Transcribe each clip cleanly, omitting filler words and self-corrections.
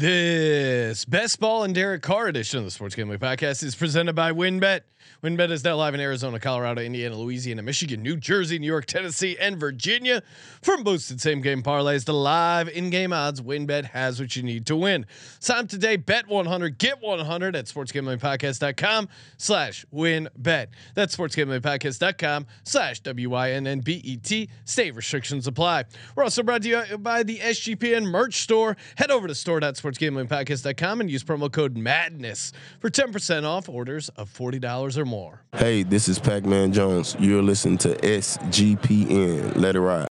This best ball and Derek Carr edition of the Sports Gambling Podcast is presented by WinBet. WinBet is now live in Arizona, Colorado, Indiana, Louisiana, Michigan, New Jersey, New York, Tennessee, and Virginia. From boosted same game parlays to live in-game odds, WinBet has what you need to win. Sign up today, bet 100, get 100 at sportsgamblingpodcast.com/winbet. That's sportsgamblingpodcast.com/WINNBET. State restrictions apply. We're also brought to you by the SGPN merch store. Head over to store.sportsgamblingpodcast.com and use promo code MADNESS for 10% off orders of $40 or more. Hey, this is Pac-Man Jones. You're listening to SGPN. Let it ride.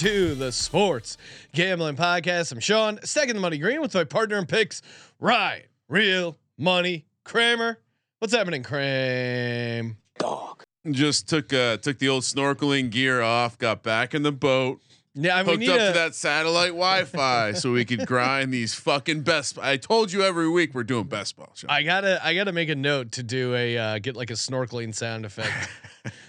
To the Sports Gambling Podcast. I'm Sean, stacking the money green with my partner in picks, Ryan, Real Money Kramer. What's happening, Kram? Dog. Just took the old snorkeling gear off, got back in the boat. Yeah, we need hooked up to that satellite Wi-Fi so we could grind these fucking best. I told you every week we're doing best ball. Sean. I gotta make a note to do a get like a snorkeling sound effect.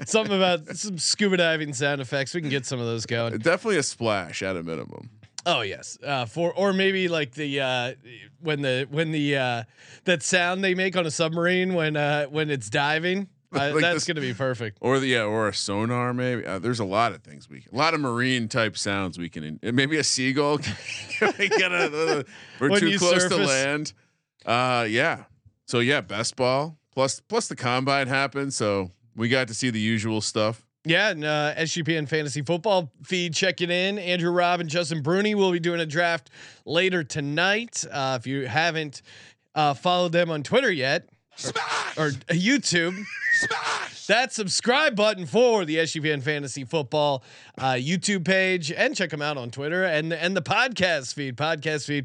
Something about some scuba diving sound effects. We can get some of those going. Definitely a splash at a minimum. Oh yes, or maybe like the when the that sound they make on a submarine when it's diving. Like that's going to be perfect. Or or a sonar maybe. There's a lot of things a lot of marine type sounds we can. Maybe a seagull. We're too close surface to land. Yeah. So yeah, best ball plus the combine happened. So we got to see the usual stuff. Yeah, and SGPN Fantasy Football feed checking in. Andrew Robb and Justin Bruni will be doing a draft later tonight. If you haven't followed them on Twitter yet. Smash! Or YouTube. Smash! That subscribe button for the SGPN Fantasy Football YouTube page, and check them out on Twitter and the podcast feed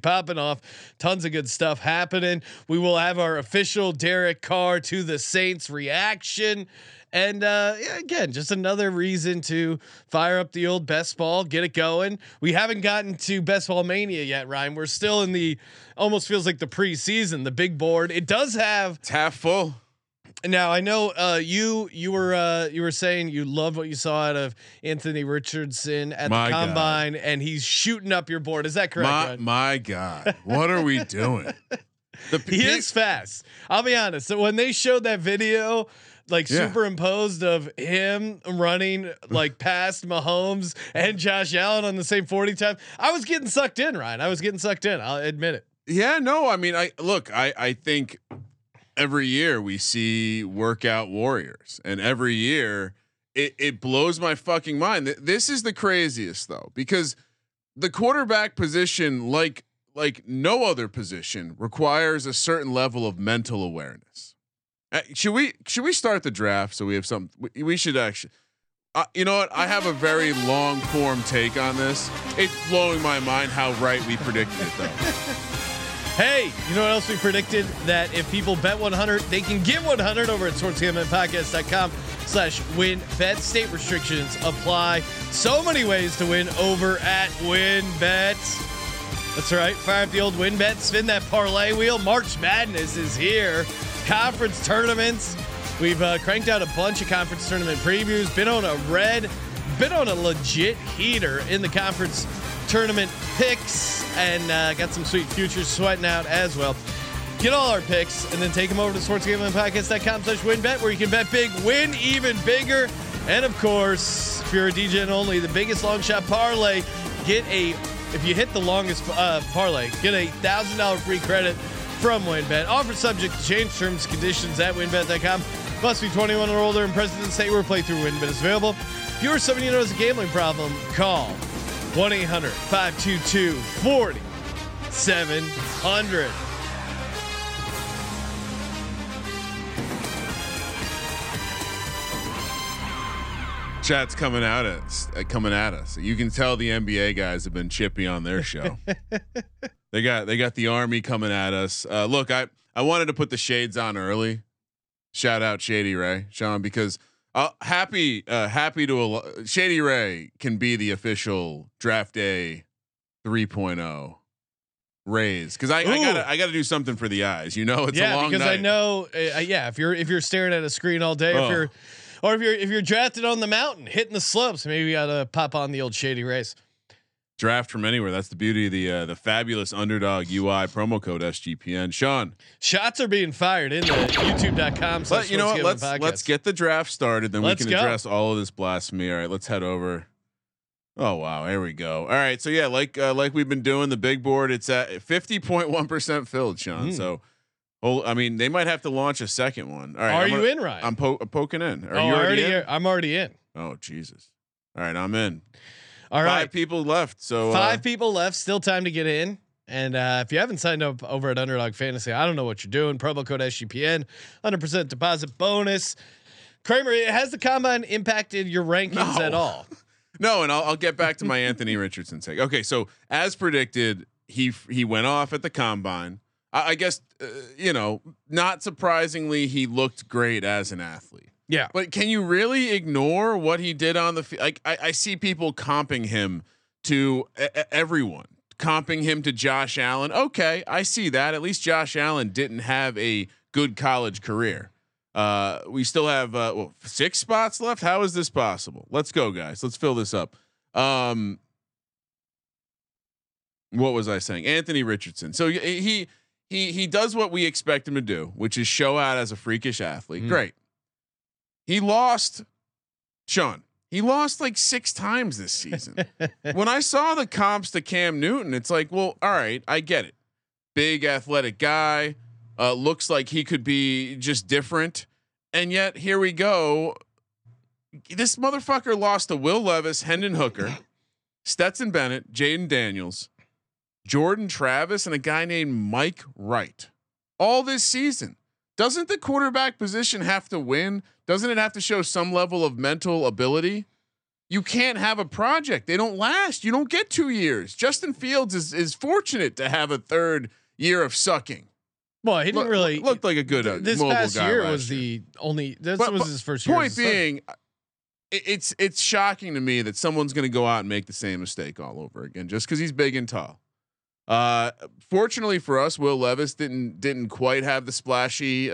popping off. Tons of good stuff happening. We will have our official Derek Carr to the Saints reaction. And again, just another reason to fire up the old best ball, get it going. We haven't gotten to best ball mania yet, Ryan. We're still in the almost feels like the preseason, the big board. It does have it's half full. Now I know you were saying you love what you saw out of Anthony Richardson at the combine, and he's shooting up your board. Is that correct? My God, what are we doing? He is fast. I'll be honest. So when they showed that video, superimposed of him running like past Mahomes and Josh Allen on the same 40 time, I was getting sucked in, Ryan. I'll admit it. Yeah, no, I mean, I think every year we see workout warriors, and every year it blows my fucking mind. This is the craziest though, because the quarterback position, like no other position, requires a certain level of mental awareness. Should we start the draft so we have something? We should actually. You know what? I have a very long form take on this. It's blowing my mind how right we predicted it though. Hey, you know what else we predicted? That if people bet 100, they can get 100 over at sportsgamblingpodcast.com/winbet. State restrictions apply. So many ways to win over at WinBet. That's right. Fire up the old WinBet. Spin that parlay wheel. March Madness is here. Conference tournaments. We've cranked out a bunch of conference tournament previews. Been on a legit heater in the conference tournament picks, and got some sweet futures sweating out as well. Get all our picks and then take them over to sportsgamblingpodcast.com/winbet, where you can bet big, win even bigger, and of course, if you're a DGen only, the biggest long shot parlay. If you hit the longest parlay, get a $1,000 free credit from WinBet. Offer subject to change, terms, conditions at winbet.com. Must be 21 or older and present in the state where playthrough WinBet is available. If you or somebody you know has a gambling problem, call 1-800-522-4700. Chat's coming out at us, You can tell the NBA guys have been chippy on their show. They got the Army coming at us. Look, I wanted to put the shades on early. Shout out Shady Ray, Sean, because Shady Ray can be the official draft day 3.0 raise. Cause I gotta do something for the eyes, you know, it's a long night. I know. If you're staring at a screen all day, if you're drafted on the mountain, hitting the slopes, maybe you gotta pop on the old Shady Rays. Draft from anywhere. That's the beauty of the fabulous Underdog UI promo code SGPN. Sean, shots are being fired in the YouTube.com. But you know what? Let's get the draft started. Then we can address all of this blasphemy. All right, let's head over. Oh wow, here we go. All right, so yeah, like we've been doing the big board. It's at 50.1% filled, Sean. So. Well, I mean, they might have to launch a second one. All right, you in, Ryan? I'm poking in. Are you already in? I'm already in. Oh Jesus! All right, I'm in. Five people left. So five people left. Still time to get in. And if you haven't signed up over at Underdog Fantasy, I don't know what you're doing. Promo code SGPN, 100% deposit bonus. Kramer, has the combine impacted your rankings at all? No, and I'll get back to my Anthony Richardson take. Okay, so as predicted, he went off at the combine. I guess, not surprisingly, he looked great as an athlete. Yeah. But can you really ignore what he did on the field? Like I see people comping him to everyone, comping him to Josh Allen. Okay. I see that. At least Josh Allen didn't have a good college career. We still have 6 spots left. How is this possible? Let's go, guys. Let's fill this up. What was I saying? Anthony Richardson. So he does what we expect him to do, which is show out as a freakish athlete. Mm. Great. He lost, Sean. He lost like 6 times this season. When I saw the comps to Cam Newton, it's like, well, all right, I get it. Big athletic guy, looks like he could be just different, and yet here we go. This motherfucker lost to Will Levis, Hendon Hooker, Stetson Bennett, Jaden Daniels, Jordan Travis, and a guy named Mike Wright all this season. Doesn't the quarterback position have to win? Doesn't it have to show some level of mental ability? You can't have a project. They don't last. You don't get 2 years. Justin Fields is fortunate to have a 3rd year of sucking. Well, he didn't really looked like a good this mobile past guy year was year. The only this but, was but his first year. Point being, it's shocking to me that someone's going to go out and make the same mistake all over again just because he's big and tall. Fortunately for us, Will Levis didn't quite have the splashy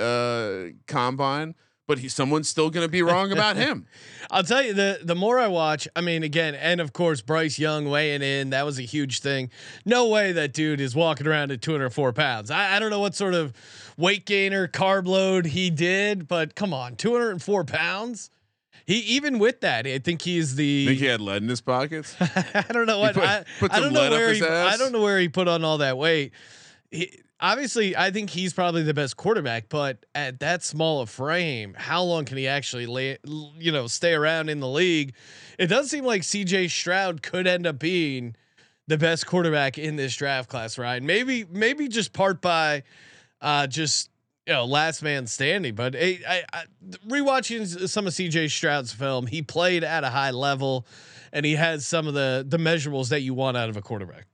combine, but someone's still going to be wrong about him. I'll tell you, the more I watch, I mean, again, and of course Bryce Young weighing in, that was a huge thing. No way that dude is walking around at 204 pounds. I don't know what sort of weight gain or carb load he did, but come on, 204 pounds. He even with that, I think he had lead in his pockets. I don't know what. I don't know where he put on all that weight. Obviously, I think he's probably the best quarterback, but at that small a frame, how long can he actually stay around in the league? It does seem like C.J. Stroud could end up being the best quarterback in this draft class, Ryan. Maybe just part by just. Last man standing, but I rewatching some of C.J. Stroud's film, he played at a high level and he has some of the measurables that you want out of a quarterback.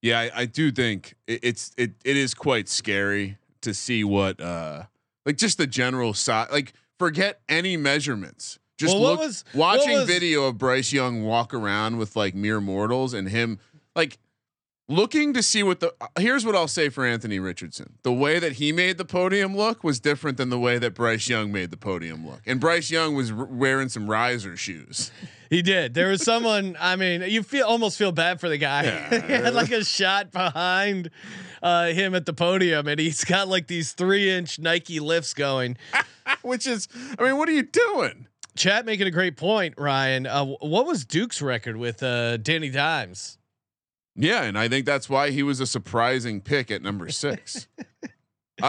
Yeah. I do think it is quite scary to see what, like just the general size, like forget any measurements, just watching video of Bryce Young walk around with like mere mortals and him like, looking to see what here's what I'll say for Anthony Richardson. The way that he made the podium look was different than the way that Bryce Young made the podium look. And Bryce Young was wearing some riser shoes. He did. There was someone, I mean, you almost feel bad for the guy. Yeah. He had like a shot behind him at the podium and he's got like these 3-inch Nike lifts going, which is, I mean, what are you doing? Chat making a great point, Ryan. What was Duke's record with Danny Dimes? Yeah, and I think that's why he was a surprising pick at number 6.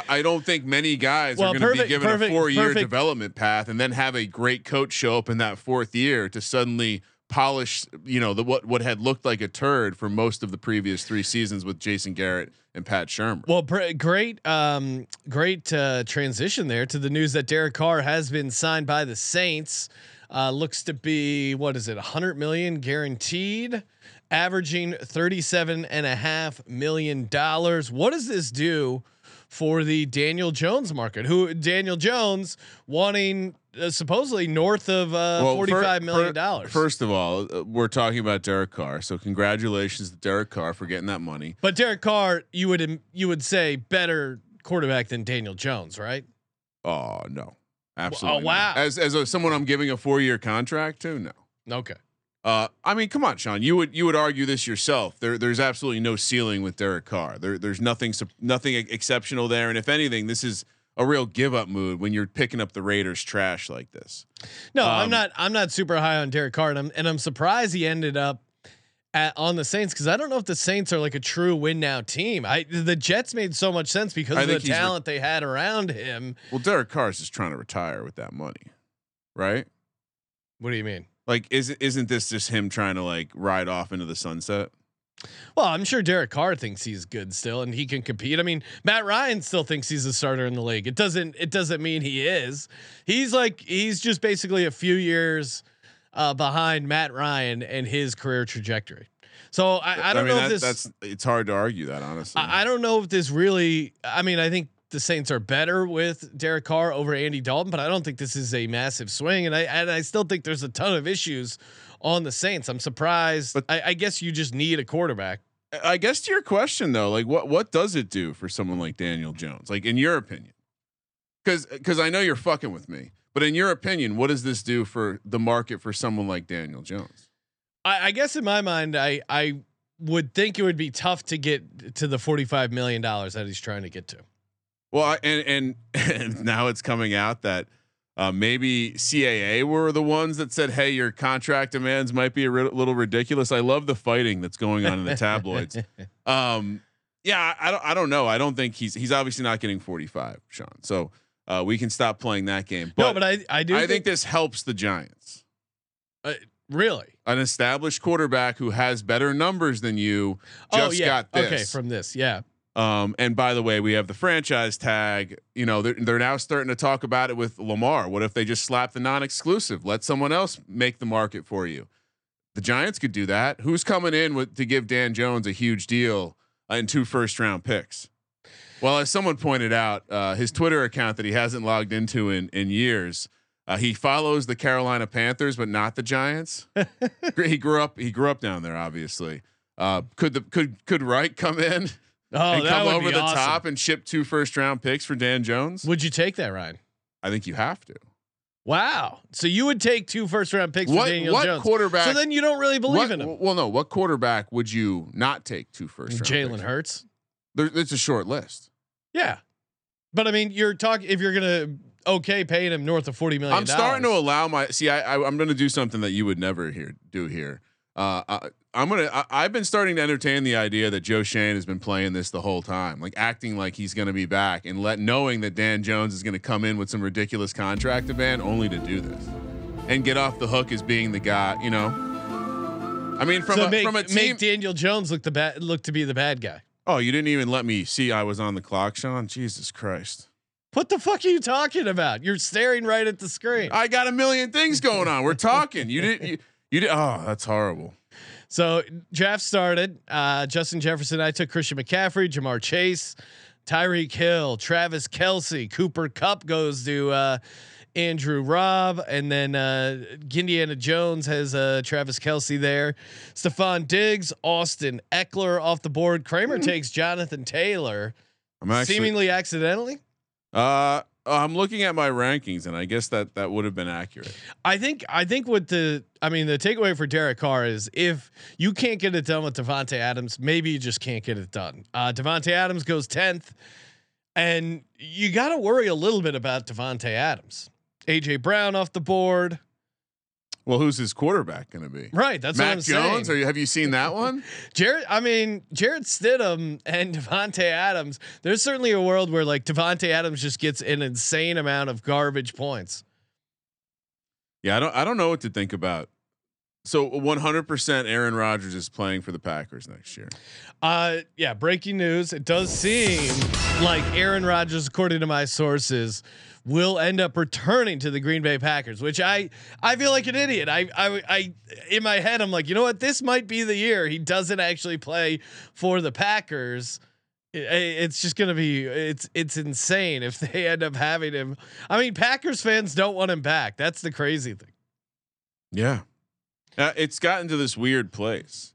I don't think many guys are going to be given a 4-year development path and then have a great coach show up in that 4th year to suddenly polish, what had looked like a turd for most of the previous 3 seasons with Jason Garrett and Pat Shermer. Well, great transition there to the news that Derek Carr has been signed by the Saints. Looks to be, what is it? $100 million guaranteed, averaging $37.5 million. What does this do for the Daniel Jones market? Who Daniel Jones wanting supposedly north of $45 million. First of all, we're talking about Derek Carr, so congratulations to Derek Carr for getting that money. But Derek Carr, you would say better quarterback than Daniel Jones, right? Oh no, absolutely. Oh wow. Not. As someone I'm giving a 4-year contract to, no. Okay. I mean, come on, Sean. You would argue this yourself. There's absolutely no ceiling with Derek Carr. There's nothing exceptional there. And if anything, this is a real give up mood when you're picking up the Raiders trash like this. No, I'm not super high on Derek Carr, and I'm surprised he ended up on the Saints, because I don't know if the Saints are like a true win now team. The Jets made so much sense because of the talent they had around him. Well, Derek Carr is just trying to retire with that money, right? What do you mean? Like, isn't this just him trying to like ride off into the sunset? Well, I'm sure Derek Carr thinks he's good still and he can compete. I mean, Matt Ryan still thinks he's a starter in the league. It doesn't mean he is. He's just basically a few years behind Matt Ryan and his career trajectory. So I mean, it's hard to argue that, honestly. I don't know if this really, I mean, I think the Saints are better with Derek Carr over Andy Dalton, but I don't think this is a massive swing, and I still think there's a ton of issues on the Saints. I'm surprised, but I guess you just need a quarterback. I guess to your question though, like what does it do for someone like Daniel Jones? Like in your opinion, because I know you're fucking with me, but in your opinion, what does this do for the market for someone like Daniel Jones? I guess in my mind, I would think it would be tough to get to the $45 million that he's trying to get to. Well, and now it's coming out that maybe CAA were the ones that said, "Hey, your contract demands might be a little ridiculous." I love the fighting that's going on in the tabloids. Yeah, I don't know. I don't think he's obviously not getting 45, Sean. So we can stop playing that game. But no, but I think this helps the Giants. Really, an established quarterback who has better numbers than you got this. Okay, from this, yeah. And by the way, we have the franchise tag. You know, they're now starting to talk about it with Lamar. What if they just slap the non-exclusive? Let someone else make the market for you. The Giants could do that. Who's coming in to give Dan Jones a huge deal and 2 first-round picks? Well, as someone pointed out, his Twitter account that he hasn't logged into in years, he follows the Carolina Panthers, but not the Giants. He grew up down there, obviously. Could Wright come in? Oh, and come over the top and ship 2 first-round picks for Dan Jones? Would you take that, Ryan? I think you have to. Wow. So you would take 2 first-round picks for Daniel Jones. What quarterback? So then you don't really believe in him. Well, no. What quarterback would you not take 2 first-round picks? Jalen Hurts. It's a short list. Yeah. But I mean, you're talking, if you're going to paying him north of $40 million. I'm starting to allow I'm going to do something that you would never do here. I've been starting to entertain the idea that Joe Shane has been playing this the whole time, like acting like he's going to be back and knowing that Dan Jones is going to come in with some ridiculous contract demand only to do this and get off the hook as being the guy, you know, I mean, from a team, make Daniel Jones look to be the bad guy. Oh, you didn't even let me see. I was on the clock, Sean. Jesus Christ. What the fuck are you talking about? You're staring right at the screen. I got a million things going on. We're talking. Oh, that's horrible. So draft started. Justin Jefferson. I took Christian McCaffrey, Jamar Chase, Tyreek Hill, Travis Kelce, Cooper Kupp goes to Andrew Robb, and then Indiana Jones has Travis Kelce there. Stephon Diggs, Austin Eckler off the board. Kramer takes Jonathan Taylor, seemingly accidentally. I'm looking at my rankings, and I guess that would have been accurate. I think the takeaway for Derek Carr is if you can't get it done with Devontae Adams, maybe you just can't get it done. Devontae Adams goes 10th, and you got to worry a little bit about Devontae Adams. AJ Brown off the board. Well, who's his quarterback going to be? Right, that's Mac what I'm Jones, saying. Or have you seen that one? Jared Stidham and Devontae Adams. There's certainly a world where like Devontae Adams just gets an insane amount of garbage points. Yeah, I don't know what to think about. So 100% Aaron Rodgers is playing for the Packers next year. Yeah, breaking news. It does seem like Aaron Rodgers, according to my sources, will end up returning to the Green Bay Packers, which I feel like an idiot. I in my head I'm like, you know what, this might be the year he doesn't actually play for the Packers. It's just gonna be it's insane if they end up having him. I mean, Packers fans don't want him back. That's the crazy thing. Yeah, it's gotten to this weird place.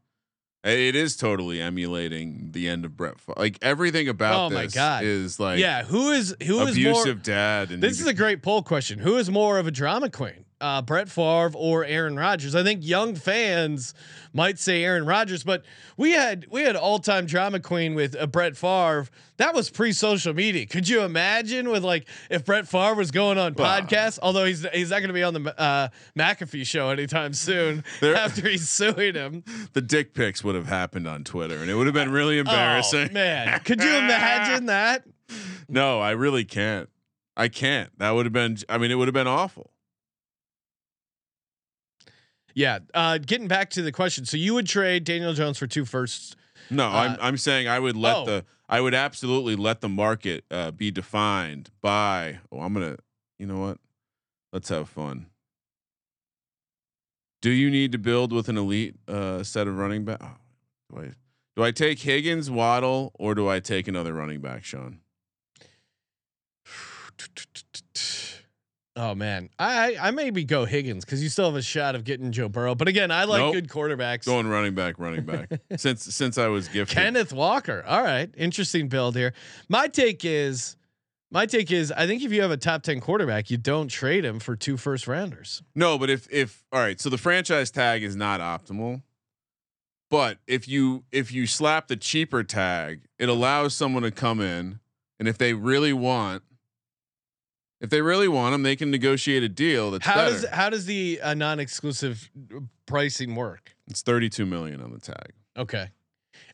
It is totally emulating the end of Brett Favre. Like everything about this is like, yeah, who is abusive more, dad? And this is a great poll question. Who is more of a drama queen, Brett Favre or Aaron Rodgers? I think young fans might say Aaron Rodgers, but we had all time drama queen with Brett Favre. That was pre social media. Could you imagine with like if Brett Favre was going on podcasts? Although he's not going to be on the McAfee show anytime soon. After he's suing him, the dick pics would have happened on Twitter, and it would have been really embarrassing. Oh, man, could you imagine that? No, I really can't. I can't. That would have been. I mean, it would have been awful. Yeah. Getting back to the question. So you would trade Daniel Jones for 2 firsts? No, I'm saying I would let I would absolutely let the market be defined by, you know what? Let's have fun. Do you need to build with an elite set of running back? Oh, do I take Higgins, Waddle, or do I take another running back, Sean? Oh man, I maybe go Higgins because you still have a shot of getting Joe Burrow. But again, I like good quarterbacks. Going running back since I was gifted. Kenneth Walker. All right, interesting build here. My take is I think if you have a top 10 quarterback, you don't trade him for 2 first rounders. No, but if all right, so the franchise tag is not optimal. But if you slap the cheaper tag, it allows someone to come in, and if they really want them, they can negotiate a deal. That's better. How does the non-exclusive pricing work? It's $32 million on the tag. Okay,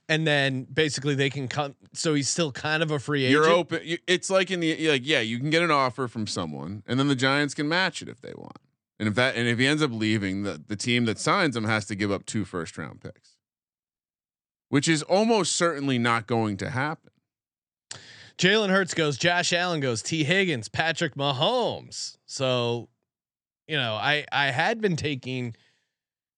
and then basically they can come. So he's still kind of a free agent. You're open. It's like you can get an offer from someone, and then the Giants can match it if they want. And if he ends up leaving, the team that signs him has to give up 2 first round picks, which is almost certainly not going to happen. Jalen Hurts goes, Josh Allen goes, T. Higgins, Patrick Mahomes. So, you know, I had been taking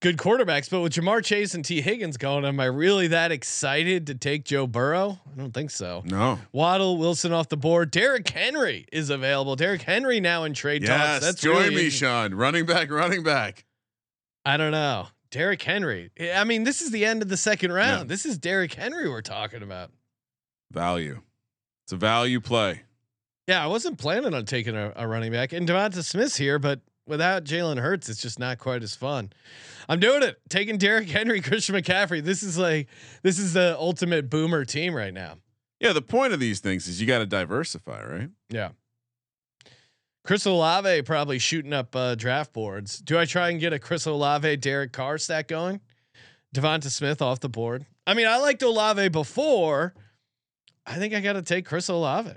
good quarterbacks, but with Jamar Chase and T. Higgins going, am I really that excited to take Joe Burrow? I don't think so. No. Waddle, Wilson off the board. Derrick Henry is available. Derrick Henry now in trade talks. That's join really me, Sean. Running back. I don't know. Derrick Henry. I mean, this is the end of the 2nd round. Yeah. This is Derrick Henry we're talking about. Value. It's a value play. Yeah, I wasn't planning on taking a running back and Devonta Smith's here, but without Jalen Hurts, it's just not quite as fun. I'm doing it. Taking Derrick Henry, Christian McCaffrey. This is the ultimate boomer team right now. Yeah, the point of these things is you got to diversify, right? Yeah. Chris Olave probably shooting up draft boards. Do I try and get a Chris Olave, Derek Carr stack going? Devonta Smith off the board. I mean, I liked Olave before. I think I got to take Chris Olave.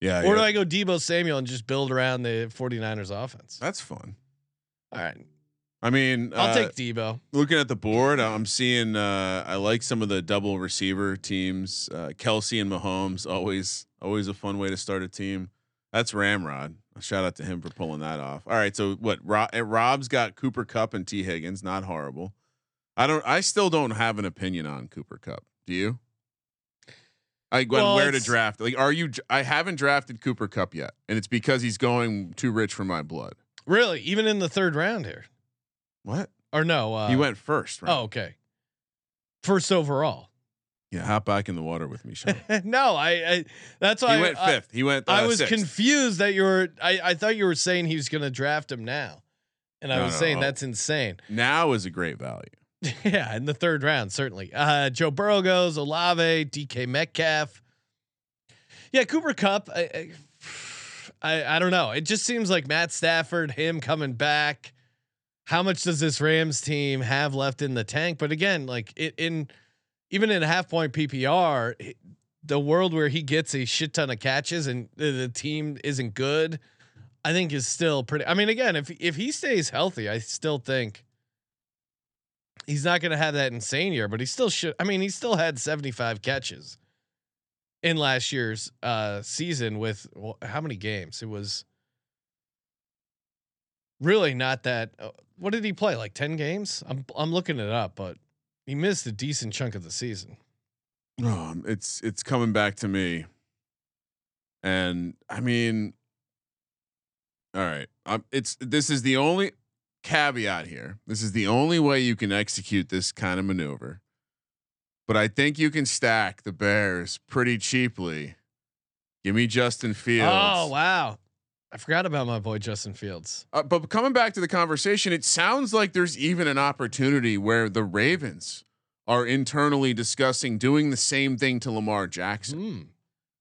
Yeah. Or do I go Deebo Samuel and just build around the 49ers offense? That's fun. All right. I mean, I'll take Deebo. Looking at the board, I'm seeing I like some of the double receiver teams. Kelsey and Mahomes, always a fun way to start a team. That's Ramrod. Shout out to him for pulling that off. All right, so what? Rob's got Cooper Kupp and T. Higgins. Not horrible. I still don't have an opinion on Cooper Kupp. Do you? Where to draft? Like, I haven't drafted Cooper Kupp yet, and it's because he's going too rich for my blood. Really, even in the 3rd round here? What? Or no? He went 1st. Right? Oh, okay. 1st overall. Yeah, hop back in the water with me, Sean. No, I. That's why he went 5th. He went. I was 6th. Confused that you were. I thought you were saying he was going to draft him now, and I was saying that's insane. Now is a great value. Yeah, in the 3rd round, certainly. Joe Burrow goes, Olave, DK Metcalf. Yeah, Cooper Kupp. I don't know. It just seems like Matt Stafford, him coming back. How much does this Rams team have left in the tank? But again, like even in a 1/2 point PPR, the world where he gets a shit ton of catches and the team isn't good, I think is still pretty. I mean, again, if he stays healthy, I still think he's not going to have that insane year, but he still should. I mean, he still had 75 catches in last year's season with, well, how many games? It was really not that. What did he play? Like 10 games? I'm looking it up, but he missed a decent chunk of the season. It's coming back to me. And I mean, all right, this is the only caveat here. This is the only way you can execute this kind of maneuver. But I think you can stack the Bears pretty cheaply. Give me Justin Fields. Oh, wow. I forgot about my boy Justin Fields. But coming back to the conversation, it sounds like there's even an opportunity where the Ravens are internally discussing doing the same thing to Lamar Jackson,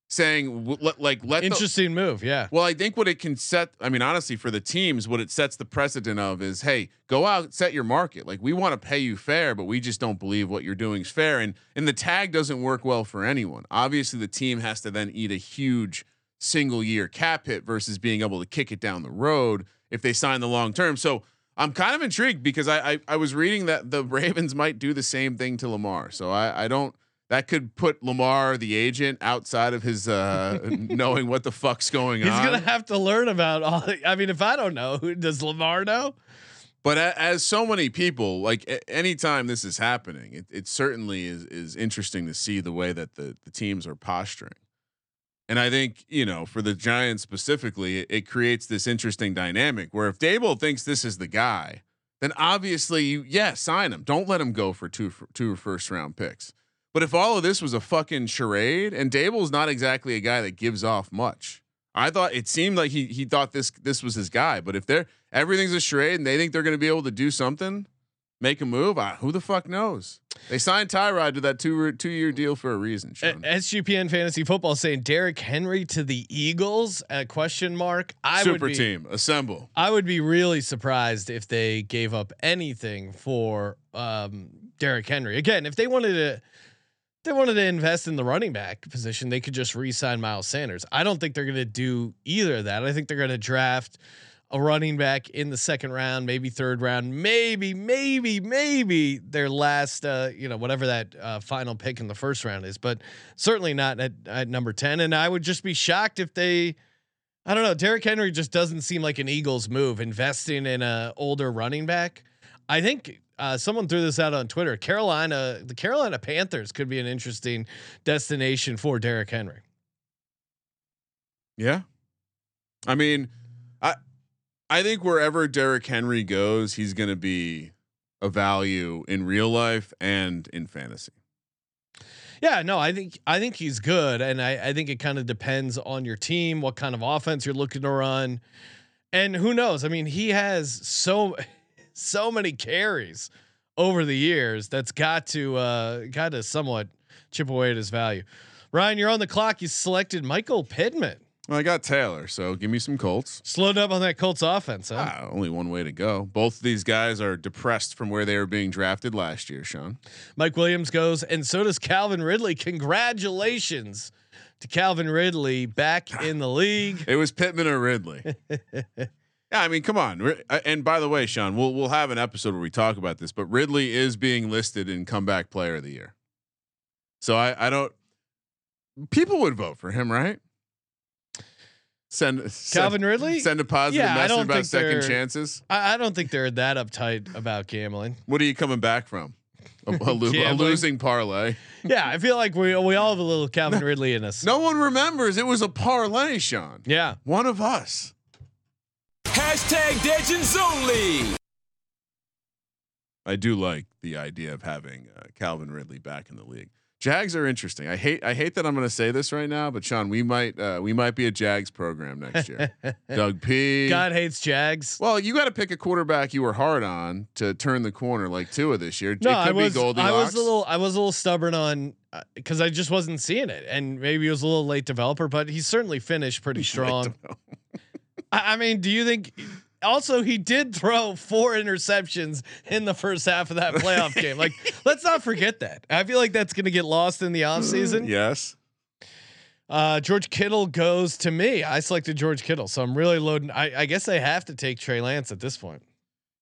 saying let interesting move. Yeah. Well, I think what it can set, I mean, honestly, for the teams, what it sets the precedent of is, hey, go out, set your market. Like, we want to pay you fair, but we just don't believe what you're doing is fair. And the tag doesn't work well for anyone. Obviously the team has to then eat a huge single year cap hit versus being able to kick it down the road if they sign the long term. So I'm kind of intrigued because I was reading that the Ravens might do the same thing to Lamar. So I don't, that could put Lamar, the agent, outside of his knowing what the fuck's going on. He's gonna have to learn about all. I mean, if I don't know, who does Lamar know? But as so many people, like anytime this is happening, it certainly is interesting to see the way that the teams are posturing. And I think, you know, for the Giants specifically, it creates this interesting dynamic where if Dable thinks this is the guy, then obviously sign him. Don't let him go for two first round picks. But if all of this was a fucking charade, and Dable's not exactly a guy that gives off much, I thought it seemed like he thought this was his guy. But if everything's a charade and they think they're going to be able to do something, make a move, who the fuck knows? They signed Tyrod to that two-year deal for a reason. SGPN Fantasy Football saying Derrick Henry to the Eagles? ? Super team assemble. I would be really surprised if they gave up anything for Derrick Henry. Again, if they wanted to. They wanted to invest in the running back position, they could just re-sign Miles Sanders. I don't think they're going to do either of that. I think they're going to draft a running back in the second round, maybe third round, maybe their last, whatever that final pick in the first round is, but certainly not at number 10. And I would just be shocked if they, I don't know. Derrick Henry just doesn't seem like an Eagles move, investing in a older running back. I think someone threw this out on Twitter. The Carolina Panthers could be an interesting destination for Derrick Henry. Yeah, I mean, I think wherever Derrick Henry goes, he's going to be a value in real life and in fantasy. Yeah, no, I think he's good, and I think it kind of depends on your team, what kind of offense you're looking to run, and who knows? I mean, he has so many carries over the years. That's got to somewhat chip away at his value. Ryan, you're on the clock. You selected Michael Pittman. Well, I got Taylor, so give me some Colts. Slowed up on that Colts offense, huh? Only one way to go. Both of these guys are depressed from where they were being drafted last year, Sean. Mike Williams goes, and so does Calvin Ridley. Congratulations to Calvin Ridley back in the league. It was Pittman or Ridley. Yeah, I mean, come on. And by the way, Sean, we'll have an episode where we talk about this, but Ridley is being listed in comeback player of the year. So people would vote for him, right? Calvin Ridley. Send a positive message about second chances. I don't think they're that uptight about gambling. What are you coming back from? A losing parlay. Yeah, I feel like we all have a little Calvin Ridley in us. No one remembers it was a parlay, Sean. Yeah, one of us. #Legends Only. I do like the idea of having Calvin Ridley back in the league. Jags are interesting. I hate that I'm going to say this right now, but Sean, we might be a Jags program next year. Doug P. God hates Jags. Well, you got to pick a quarterback you were hard on to turn the corner like Tua this year. No, I was a little stubborn on because I just wasn't seeing it, and maybe he was a little late developer, but he certainly finished pretty strong. I mean, do you think? Also, he did throw 4 interceptions in the first half of that playoff game. Like, let's not forget that. I feel like that's going to get lost in the offseason. Yes. George Kittle goes to me. I selected George Kittle, so I'm really loading. I guess I have to take Trey Lance at this point.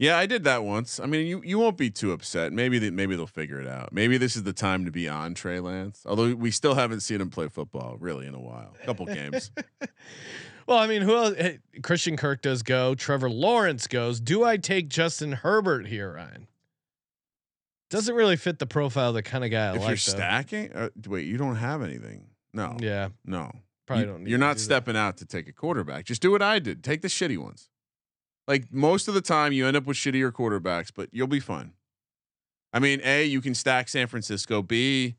Yeah, I did that once. I mean, you won't be too upset. Maybe they'll figure it out. Maybe this is the time to be on Trey Lance. Although we still haven't seen him play football really in a while, a couple games. Well, I mean, who else? Hey, Christian Kirk does go. Trevor Lawrence goes. Do I take Justin Herbert here, Ryan? Doesn't really fit the profile of the kind of guy I like. If you're stacking, wait, you don't have anything. No. Yeah. No. Probably don't. You're not stepping out to take a quarterback. Just do what I did. Take the shitty ones. Like most of the time you end up with shittier quarterbacks, but you'll be fine. I mean, A, you can stack San Francisco. B,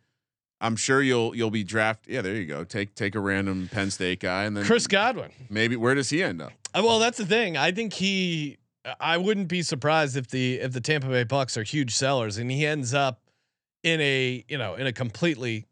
I'm sure you'll be draft. Yeah, there you go. Take a random Penn State guy and then Chris Godwin. Maybe where does he end up? Well, that's the thing. I think I wouldn't be surprised if the Tampa Bay Bucks are huge sellers and he ends up in a completely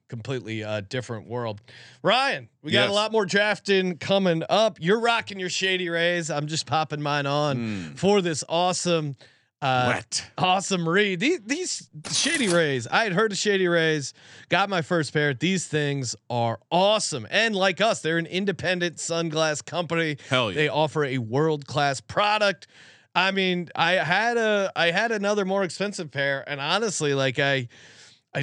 different world. Ryan, we got a lot more drafting coming up. You're rocking your Shady Rays. I'm just popping mine on for this awesome awesome read. These Shady Rays. I had heard of Shady Rays, got my first pair. These things are awesome. And like us, they're an independent sunglass company. Hell yeah. They offer a world-class product. I mean, I had another more expensive pair, and honestly, like I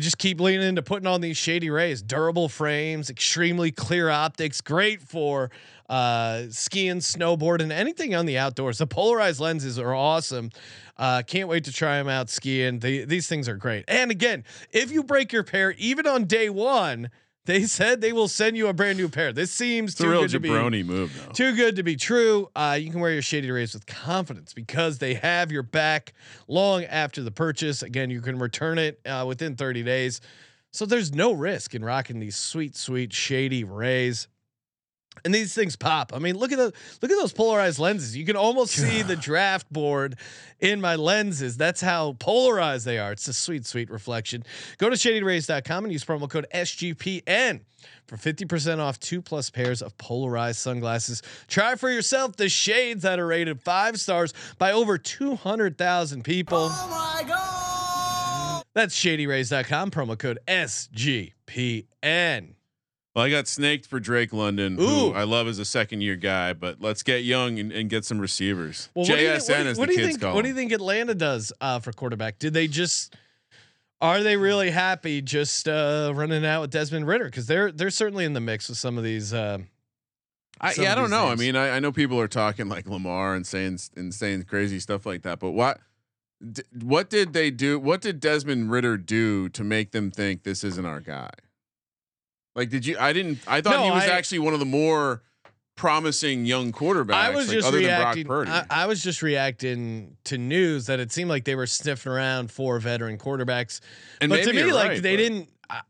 just keep leaning into putting on these Shady Rays. Durable frames, extremely clear optics, great for skiing, snowboarding, anything on the outdoors. The polarized lenses are awesome. Can't wait to try them out skiing. These things are great. And again, if you break your pair, even on day one, they said they will send you a brand new pair. This seems too good to be too good to be true. You can wear your Shady Rays with confidence because they have your back long after the purchase. Again, you can return it within 30 days. So there's no risk in rocking these sweet Shady Rays. And these things pop. I mean, look at those polarized lenses. You can almost see the draft board in my lenses. That's how polarized they are. It's a sweet reflection. Go to shadyrays.com and use promo code SGPN for 50% off 2+ pairs of polarized sunglasses. Try for yourself the shades that are rated 5 stars by over 200,000 people. Oh my God! That's shadyrays.com, promo code SGPN. Well, I got snaked for Drake London, who I love as a second-year guy, but let's get young and get some receivers. Well, JSN as the kids call him. What do you think Atlanta does for quarterback? Are they really happy just running out with Desmond Ritter? Because they're certainly in the mix with some of these. I don't know. Names. I mean, I know people are talking like Lamar and saying crazy stuff like that, but what did they do? What did Desmond Ritter do to make them think this isn't our guy? Like, I thought he was actually one of the more promising young quarterbacks. Other than Brock Purdy. I was just reacting to news that it seemed like they were sniffing around for veteran quarterbacks. And but to me, I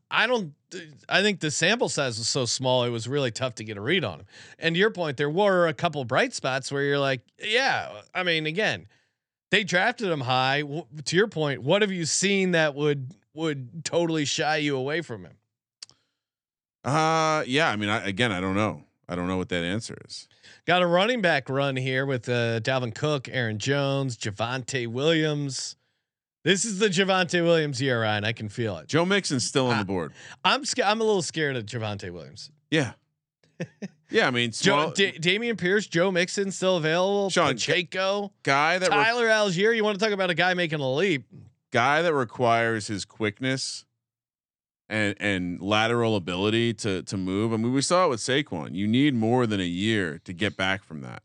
think the sample size was so small. It was really tough to get a read on him. And to your point, there were a couple bright spots where you're like, yeah, I mean, again, they drafted him high. To your point, what have you seen that would totally shy you away from him? Yeah. I mean, I don't know. I don't know what that answer is. Got a running back run here with Dalvin Cook, Aaron Jones, Javonte Williams. This is the Javonte Williams year, Ryan. I can feel it. Joe Mixon's still on the board. I'm a little scared of Javonte Williams. Yeah. Yeah. I mean, Damian Pierce, Joe Mixon still available. Sean Pacheco, Tyler Algier. You want to talk about a guy making a leap? Guy that requires his quickness and lateral ability to move. I mean, we saw it with Saquon. You need more than a year to get back from that.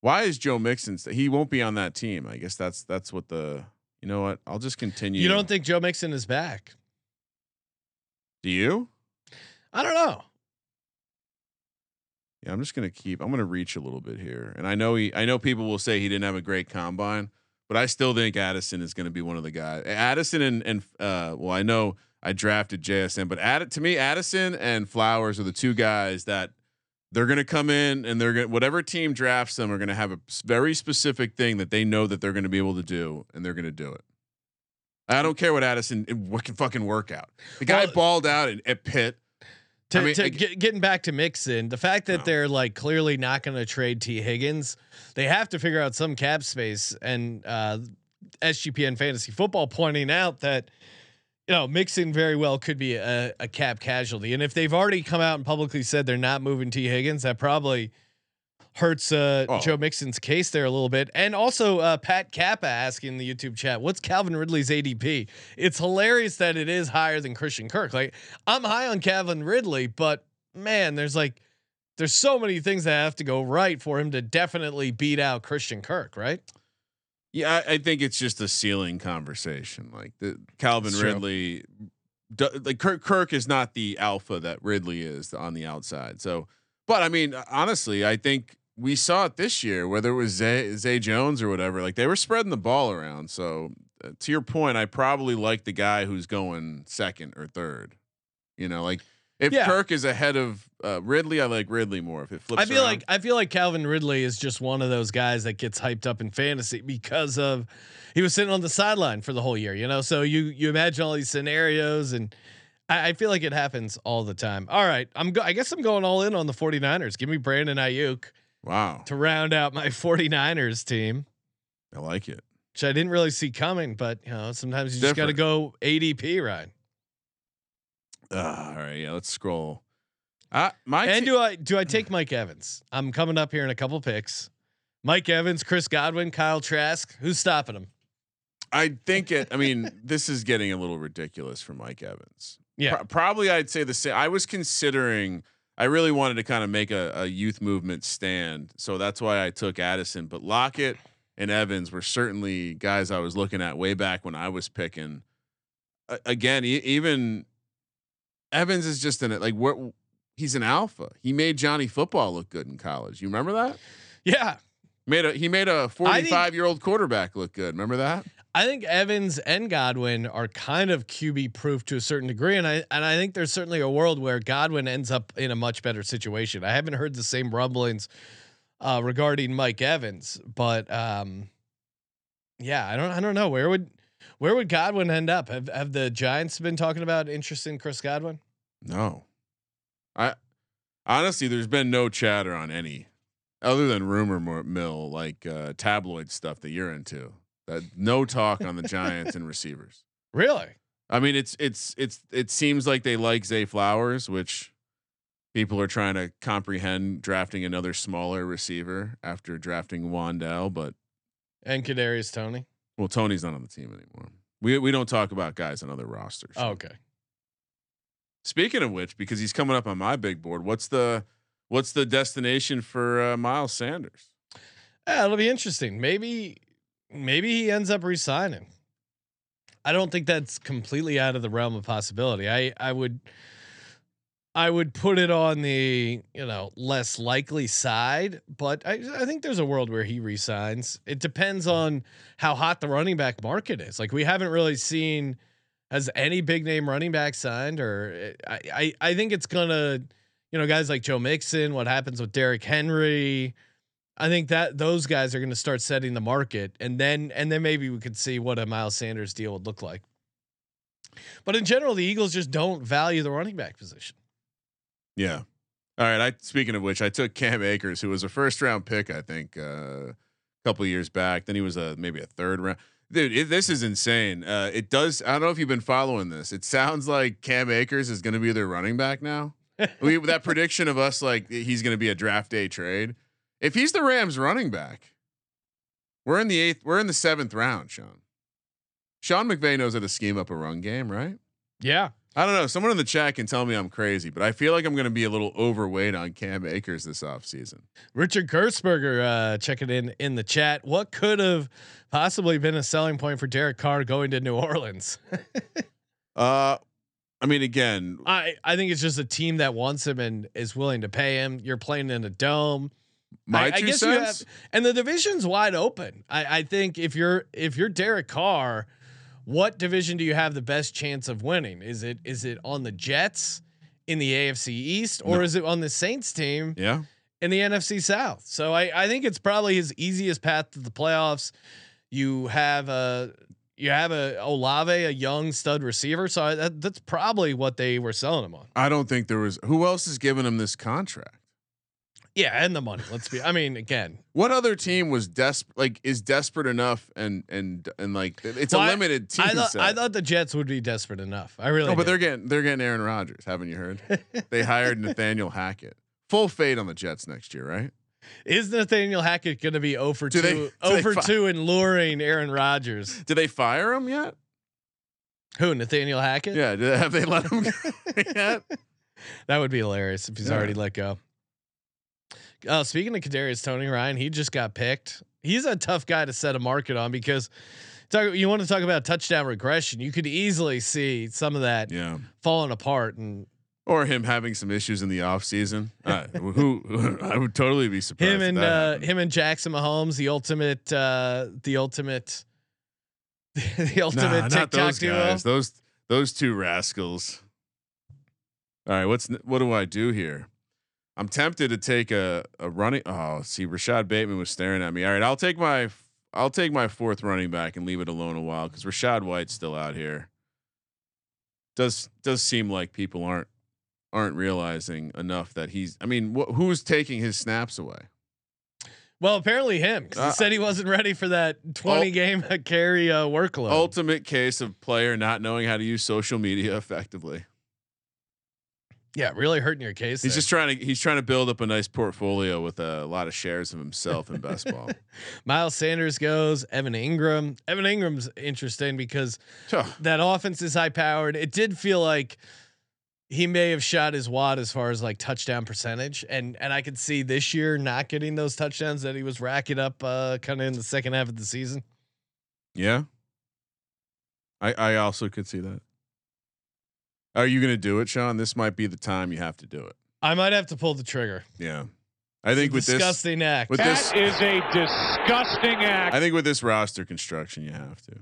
Why is Joe Mixon? He won't be on that team. I guess that's what the. You know what? I'll just continue. You don't think Joe Mixon is back? Do you? I don't know. Yeah, I'm just gonna keep. I'm gonna reach a little bit here, and I know people will say he didn't have a great combine, but I still think Addison is gonna be one of the guys. Addison and I know. I drafted JSN, but to me, Addison and Flowers are the two guys that they're going to come in and whatever team drafts them are going to have a very specific thing that they know that they're going to be able to do, and they're going to do it. I don't care what Addison can fucking work out. The guy balled out at Pitt. Getting back to Mixon, the fact that they're like clearly not going to trade T. Higgins, they have to figure out some cap space. And SGPN Fantasy Football pointing out that. Mixon very well could be a cap casualty, and if they've already come out and publicly said they're not moving T. Higgins, that probably hurts Joe Mixon's case there a little bit. And also Pat Kappa asking in the YouTube chat, what's Calvin Ridley's ADP? It's hilarious that it is higher than Christian Kirk. Like, I'm high on Calvin Ridley, but man, there's so many things that have to go right for him to definitely beat out Christian Kirk, right? Yeah, I think it's just a ceiling conversation. Like the Calvin Ridley, like Kirk is not the alpha that Ridley is on the outside. So, but I mean, honestly, I think we saw it this year, whether it was Zay Jones or whatever. Like they were spreading the ball around. So, to your point, I probably like the guy who's going second or third. You know, like if Kirk is ahead of Ridley, I like Ridley more. If it flips, I feel like Calvin Ridley is just one of those guys that gets hyped up in fantasy because of he was sitting on the sideline for the whole year, you know. So you imagine all these scenarios, and I feel like it happens all the time. All right, I guess I'm going all in on the 49ers. Give me Brandon Ayuk. Wow. To round out my 49ers team. I like it. Which I didn't really see coming, but you know, sometimes you just got to go ADP ride. All right, yeah. Let's scroll. Do I take Mike Evans? I'm coming up here in a couple picks. Mike Evans, Chris Godwin, Kyle Trask. Who's stopping him? I mean, this is getting a little ridiculous for Mike Evans. Yeah, probably. I'd say the same. I was considering. I really wanted to kind of make a youth movement stand, so that's why I took Addison. But Lockett and Evans were certainly guys I was looking at way back when I was picking. Again, even. Evans is just in it. Like what? He's an alpha. He made Johnny Football look good in college. You remember that? Yeah. He made a 45-year-old quarterback look good. Remember that? I think Evans and Godwin are kind of QB proof to a certain degree. And I think there's certainly a world where Godwin ends up in a much better situation. I haven't heard the same rumblings regarding Mike Evans, but yeah, I don't know where would Godwin end up? Have the Giants been talking about interest in Chris Godwin? No, I honestly, there's been no chatter on any other than rumor mill, like tabloid stuff that you're into. That no talk on the Giants and receivers. Really? I mean, it seems like they like Zay Flowers, which people are trying to comprehend drafting another smaller receiver after drafting Wandell, and Kadarius Toney. Well, Tony's not on the team anymore. We don't talk about guys on other rosters. So. Oh, okay. Speaking of which, because he's coming up on my big board, what's the destination for Miles Sanders? It'll be interesting. Maybe he ends up re-signing. I don't think that's completely out of the realm of possibility. I would put it on the, you know, less likely side, but I think there's a world where he resigns. It depends on how hot the running back market is. Like we haven't really seen has any big name running back signed, or I think it's gonna, you know, guys like Joe Mixon, what happens with Derrick Henry. I think that those guys are going to start setting the market, and then maybe we could see what a Miles Sanders deal would look like. But in general, the Eagles just don't value the running back position. Yeah. All right. Speaking of which, I took Cam Akers, who was a first-round pick, I think, a couple of years back. Then he was maybe a third round. Dude, this is insane. It does. I don't know if you've been following this. It sounds like Cam Akers is going to be their running back now. That prediction of us, like he's going to be a draft day trade. If he's the Rams' running back, we're in the 7th round, Sean. Sean McVay knows how to scheme up a run game, right? Yeah. I don't know. Someone in the chat can tell me I'm crazy, but I feel like I'm going to be a little overweight on Cam Akers this offseason. Richard Gersberger checking in the chat. What could have possibly been a selling point for Derek Carr going to New Orleans? I mean, again, I think it's just a team that wants him and is willing to pay him. You're playing in a dome. I guess you have, and the division's wide open. I think if you're Derek Carr, what division do you have the best chance of winning? Is it on the Jets in the AFC East, or is it on the Saints team in the NFC South? So I think it's probably his easiest path to the playoffs. You have a Olave, a young stud receiver. So that's probably what they were selling him on. I don't think there was who else is giving him this contract. Yeah, and the money. I mean, again, what other team was desperate enough and like it's a limited team. I thought the Jets would be desperate enough. I really. No, but they're getting Aaron Rodgers. Haven't you heard? They hired Nathaniel Hackett. Full fade on the Jets next year, right? Is Nathaniel Hackett going to be 0 for 2 in luring Aaron Rodgers? Do they fire him yet? Who, Nathaniel Hackett? Yeah, have they let him go yet? That would be hilarious if he's already let go. Speaking of Kadarius Toney, Ryan, he just got picked. He's a tough guy to set a market on because you want to talk about touchdown regression. You could easily see some of that falling apart or him having some issues in the off season. Who I would totally be surprised. Him and Jackson Mahomes, the ultimate TikTok duo. Those two rascals. All right, what do I do here? I'm tempted to take a running. Oh, see, Rashad Bateman was staring at me. All right, I'll take my fourth running back and leave it alone a while because Rashad White's still out here. Does seem like people aren't realizing enough that he's. I mean, who's taking his snaps away? Well, apparently him. He said he wasn't ready for that 20 game carry workload. Ultimate case of player not knowing how to use social media effectively. Yeah, really hurting your case. He's just trying to build up a nice portfolio with a lot of shares of himself in best ball. Miles Sanders goes. Evan Ingram. Evan Ingram's interesting because that offense is high powered. It did feel like he may have shot his wad as far as like touchdown percentage, and I could see this year not getting those touchdowns that he was racking up kind of in the second half of the season. Yeah, I also could see that. Are you going to do it, Sean? This might be the time you have to do it. I might have to pull the trigger. Yeah. I think with this disgusting act. That is a disgusting act. I think with this roster construction, you have to.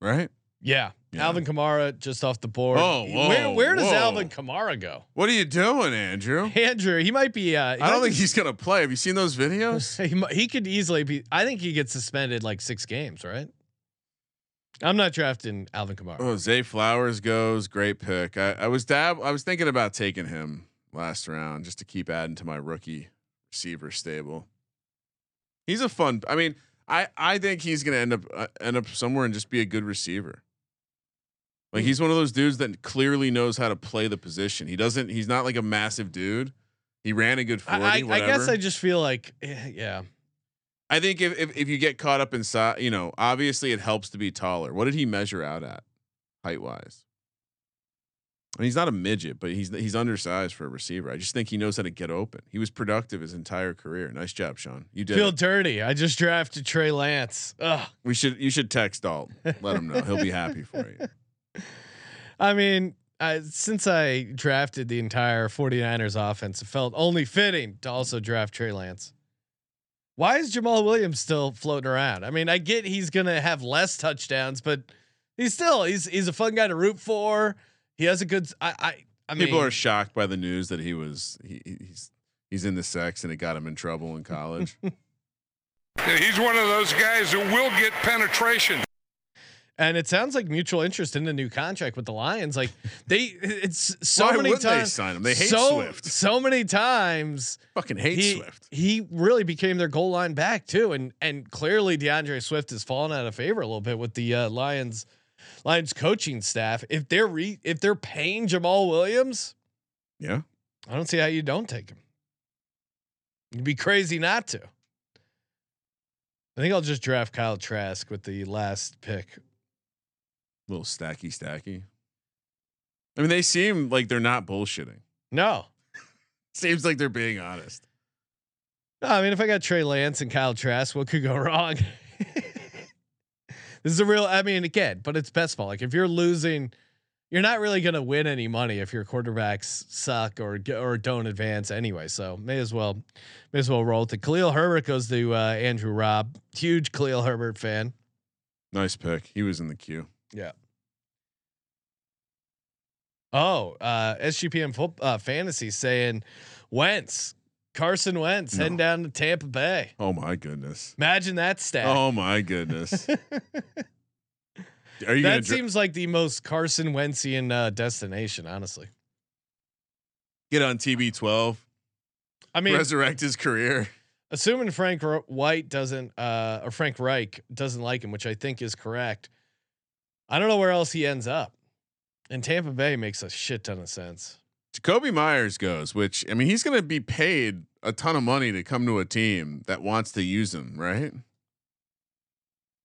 Right? Yeah. Alvin Kamara just off the board. Oh, whoa, where does Alvin Kamara go? What are you doing, Andrew? Andrew, he might be. I don't think he's going to play. Have you seen those videos? He could easily be. I think he gets suspended like 6 games, right? I'm not drafting Alvin Kamara. Oh, Zay Flowers goes. Great pick. I was thinking about taking him last round just to keep adding to my rookie receiver stable. He's a fun. I mean, I think he's gonna end up somewhere and just be a good receiver. Like he's one of those dudes that clearly knows how to play the position. He's not like a massive dude. He ran a good 40. I guess I just feel like I think if you get caught up inside, obviously it helps to be taller. What did he measure out at height wise? I mean, he's not a midget, but he's undersized for a receiver. I just think he knows how to get open. He was productive his entire career. Nice job, Sean. You did. Feel dirty. I just drafted Trey Lance. Ugh. You should text Dalton. Let him know. He'll be happy for you. I mean, since I drafted the entire 49ers offense, it felt only fitting to also draft Trey Lance. Why is Jamal Williams still floating around? I mean, I get he's gonna have less touchdowns, but he's a fun guy to root for. He has a good. I mean, people are shocked by the news that he's into sex and it got him in trouble in college. He's one of those guys who will get penetration. And it sounds like mutual interest in the new contract with the Lions. Like it's so why many times they sign him. They hate Swift. So many times, fucking hate Swift. He really became their goal line back too, and clearly DeAndre Swift has fallen out of favor a little bit with the Lions coaching staff. If they're if they're paying Jamal Williams, I don't see how you don't take him. You'd be crazy not to. I think I'll just draft Kyle Trask with the last pick. Little stacky. I mean, they seem like they're not bullshitting. No, seems like they're being honest. No, I mean, if I got Trey Lance and Kyle Trask, what could go wrong? This is a real. I mean, again, but it's best ball. Like, if you're losing, you're not really gonna win any money if your quarterbacks suck or don't advance anyway. So may as well roll with it. Khalil Herbert goes to Andrew Robb. Huge Khalil Herbert fan. Nice pick. He was in the queue. Yeah. Oh, SGPN fantasy saying Carson Wentz heading down to Tampa Bay. Oh my goodness. Imagine that stat. Oh my goodness. That seems like the most Carson Wentzian destination, honestly. Get on TB12. I mean, resurrect his career. Assuming Frank Reich doesn't like him, which I think is correct. I don't know where else he ends up, and Tampa Bay makes a shit ton of sense. Jakobi Meyers goes, which, I mean, he's going to be paid a ton of money to come to a team that wants to use him, right?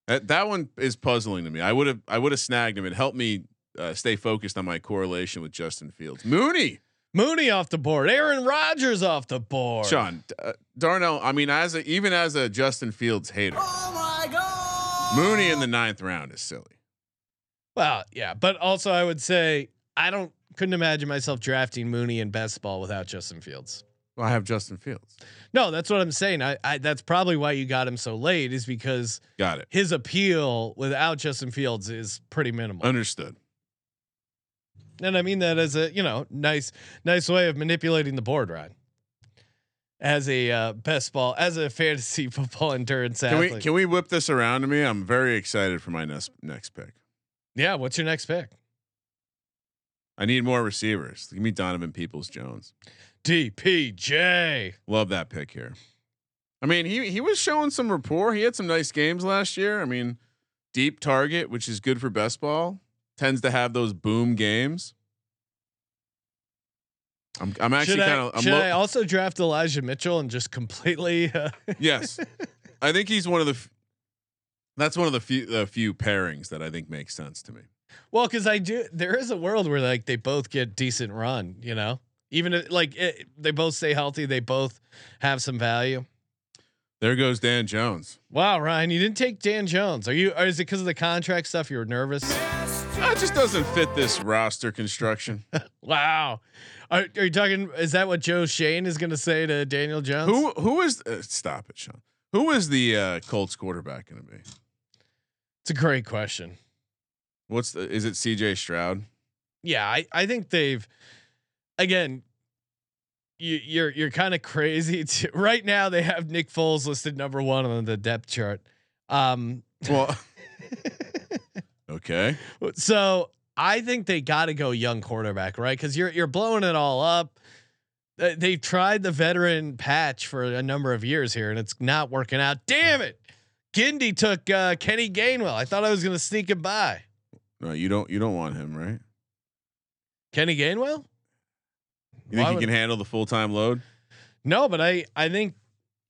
That one is puzzling to me. I would have snagged him. It helped me stay focused on my correlation with Justin Fields. Mooney off the board. Aaron Rodgers off the board. Sean Darnell. I mean, even as a Justin Fields hater. Oh my God. Mooney in the 9th round is silly. Well, yeah, but also I would say couldn't imagine myself drafting Mooney in best ball without Justin Fields. Well, I have Justin Fields. No, that's what I'm saying. That's probably why you got him so late, is because his appeal without Justin Fields is pretty minimal. Understood. And I mean that as a, nice way of manipulating the board, Ryan. As a best ball, as a fantasy football endurance athlete. Can we whip this around to me? I'm very excited for my next pick. Yeah, what's your next pick? I need more receivers. Give me Donovan Peoples-Jones. DPJ. Love that pick here. I mean, he was showing some rapport. He had some nice games last year. I mean, deep target, which is good for best ball, tends to have those boom games. I'm actually kind of. Should I also draft Elijah Mitchell and just completely? Yes, I think he's one of the. That's one of the few pairings that I think makes sense to me. Well, because there is a world where like they both get decent run, Even if, they both stay healthy, they both have some value. There goes Dan Jones. Wow, Ryan, you didn't take Dan Jones. Is it because of the contract stuff? You were nervous. It just doesn't fit this roster construction. Wow, are you talking? Is that what Joe Shane is going to say to Daniel Jones? Who is? Stop it, Sean. Who is the Colts quarterback going to be? It's a great question. Is it C.J. Stroud? Yeah, I think they've. Again, you're kind of crazy. Right now, they have Nick Foles listed number 1 on the depth chart. Well, okay. So I think they got to go young quarterback, right? Because you're blowing it all up. They've tried the veteran patch for a number of years here, and it's not working out. Damn it! Gindy took Kenny Gainwell. I thought I was going to sneak him by. No, you don't want him, right? Kenny Gainwell. You think he can handle the full-time load? No, but I think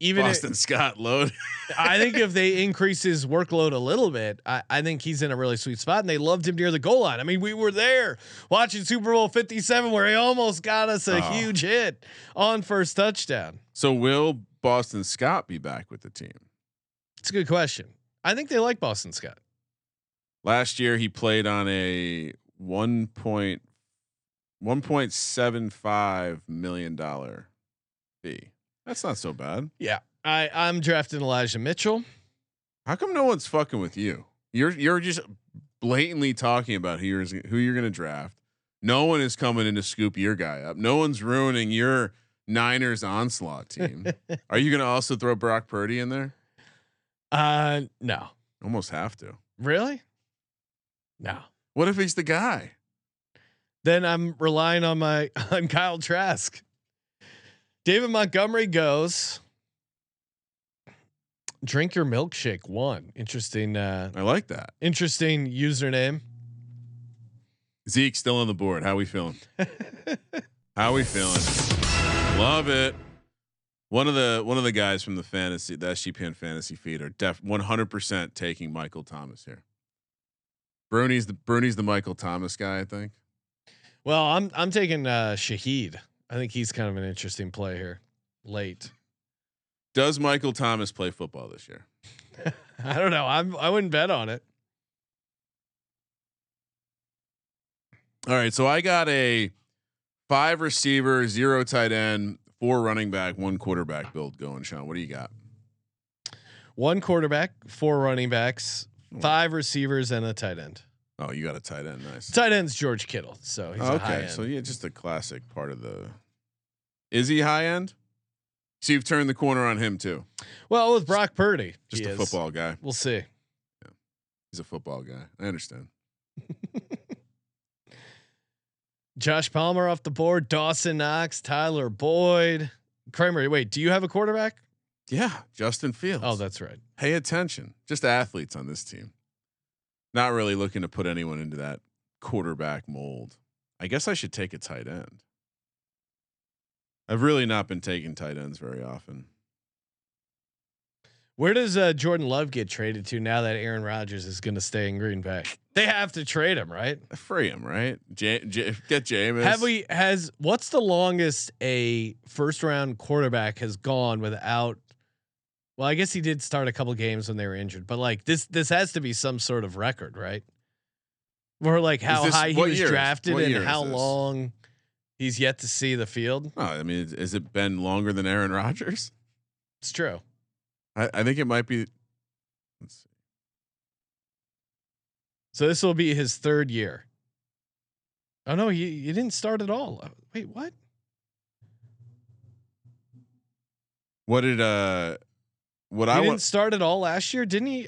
even Boston Scott load. I think if they increase his workload a little bit, I think he's in a really sweet spot, and they loved him near the goal line. I mean, we were there watching Super Bowl 57 where he almost got us a huge hit on first touchdown. So will Boston Scott be back with the team? It's a good question. I think they like Boston Scott. Last year he played on a $1.75 million fee. That's not so bad. Yeah. I'm drafting Elijah Mitchell. How come no one's fucking with you? You're just blatantly talking about who you're going to draft. No one is coming in to scoop your guy up. No one's ruining your Niners onslaught team. Are you going to also throw Brock Purdy in there? No. Almost have to. Really? No. What if he's the guy? Then I'm relying on on Kyle Trask. David Montgomery goes. Drink your milkshake. One interesting. I like that. Interesting username. Zeke still on the board. How we feeling? How we feeling? Love it. One of the guys from the SGPN fantasy feed are 100% taking Michael Thomas here. Bruni's the Michael Thomas guy, I think. Well, I'm taking Shaheed. I think he's kind of an interesting play here. Late. Does Michael Thomas play football this year? I don't know. I wouldn't bet on it. All right, so I got a 5 receiver, 0 tight end, 4 running back, 1 quarterback build going, Sean. What do you got? 1 quarterback, 4 running backs, 5 receivers, and a tight end. Oh, you got a tight end. Nice. Tight end's George Kittle. So he's a high end. So yeah, just a classic part of the, is he high end? So you've turned the corner on him too. Well, with Brock Purdy, just a football guy. We'll see. Yeah. He's a football guy. I understand. Josh Palmer off the board, Dawson Knox, Tyler Boyd, Kramer. Wait, do you have a quarterback? Yeah. Justin Fields. Oh, that's right. Pay attention. Just athletes on this team. Not really looking to put anyone into that quarterback mold. I guess I should take a tight end. I've really not been taking tight ends very often. Where does Jordan Love get traded to now that Aaron Rodgers is going to stay in Green Bay? They have to trade him, right? Free him, right? Get Jameis. What's the longest a first round quarterback has gone without? Well, I guess he did start a couple games when they were injured, but like this has to be some sort of record, right? Or like how high he was drafted and how long he's yet to see the field. Oh, I mean, has it been longer than Aaron Rodgers? It's true. I think it might be. Let's see. So this will be his third year. Oh no, you didn't start at all. Wait, what? What did didn't start at all last year, didn't he?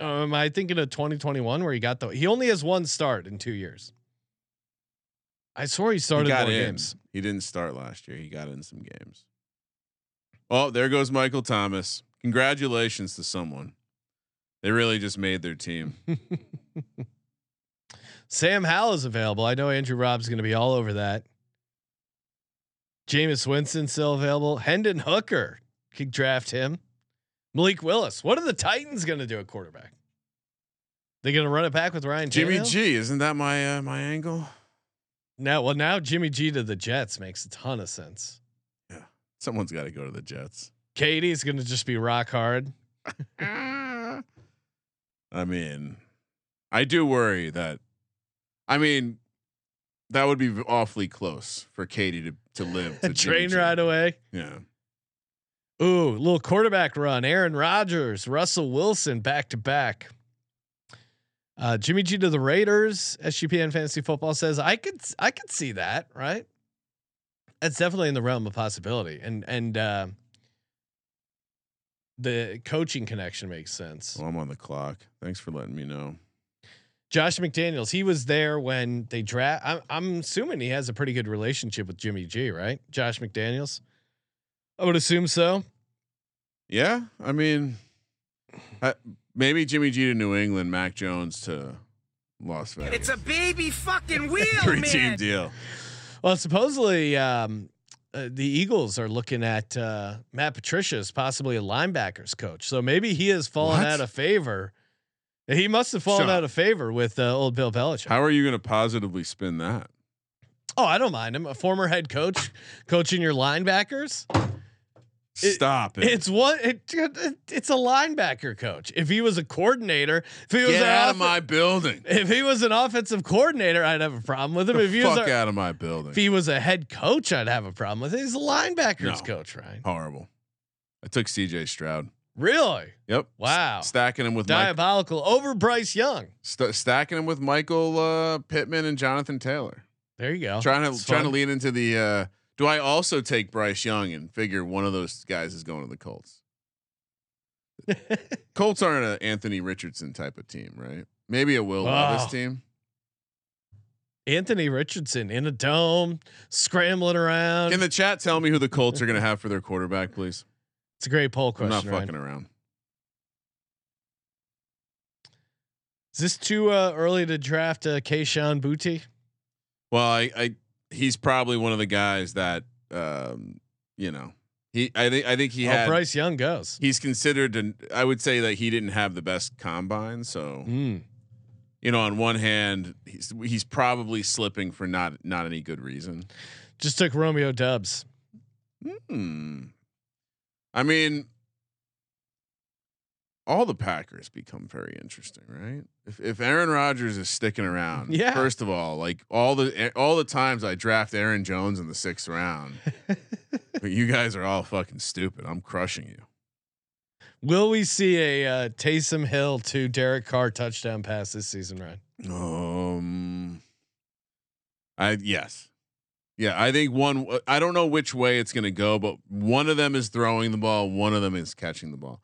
Am I thinking of 2021 where he got he only has one start in 2 years. I swore he started more games. He didn't start last year. He got in some games. Oh, there goes Michael Thomas. Congratulations to someone. They really just made their team. Sam Howell is available. I know Andrew Robb's going to be all over that. Jameis Winston still available. Hendon Hooker could draft him. Malik Willis. What are the Titans going to do at quarterback? They're going to run it back with Ryan Jimmy Tannehill? G. Isn't that my angle? Now Jimmy G to the Jets makes a ton of sense. Someone's got to go to the Jets. Katie's going to just be rock hard. I mean, I do worry that. I mean, that would be awfully close for Katie to live. To train Jimmy right G. away. Yeah. Ooh, little quarterback run. Aaron Rodgers, Russell Wilson, back to back. Jimmy G to the Raiders. SGPN Fantasy Football says I could see that, right? That's definitely in the realm of possibility, and the coaching connection makes sense. Well, I'm on the clock. Thanks for letting me know. Josh McDaniels, he was there when they draft. I'm assuming he has a pretty good relationship with Jimmy G, right? Josh McDaniels, I would assume so. Yeah, I mean, maybe Jimmy G to New England, Mac Jones to Las Vegas. It's a baby fucking wheel, man. 3-team deal. Well, supposedly the Eagles are looking at Matt Patricia as possibly a linebackers coach. So maybe he has fallen out of favor. He must have fallen out of favor with old Bill Belichick. How are you going to positively spin that? Oh, I don't mind him. A former head coach coaching your linebackers. Stop it. It's a linebacker coach. If he was a coordinator, if he was out of my building. If he was an offensive coordinator, I'd have a problem with him. If he was out of my building. If he was a head coach, I'd have a problem with it. He's a linebackers coach, right? Horrible. I took C.J. Stroud. Really? Yep. Wow. Stacking him with diabolical over Bryce Young. Stacking him with Michael Pittman and Jonathan Taylor. There you go. Trying to lean into the. Do I also take Bryce Young and figure one of those guys is going to the Colts? Colts aren't an Anthony Richardson type of team, right? Maybe a Will Levis team. Anthony Richardson in a dome, scrambling around. Can the chat tell me who the Colts are going to have for their quarterback, please? It's a great poll question. I'm not fucking around. Is this too early to draft Keyshawn Boutte? Well, he's probably one of the guys that, I think he had Bryce Young goes, he's considered. And I would say that he didn't have the best combine. So, on one hand, he's probably slipping for not any good reason. Just took Romeo Doubs. I mean, all the Packers become very interesting, right? If Aaron Rodgers is sticking around, first of all, like all the times I draft Aaron Jones in the 6th round, but you guys are all fucking stupid. I'm crushing you. Will we see a Taysom Hill to Derek Carr touchdown pass this season, Ryan? Yes. Yeah, I think one. I don't know which way it's going to go, but one of them is throwing the ball, one of them is catching the ball.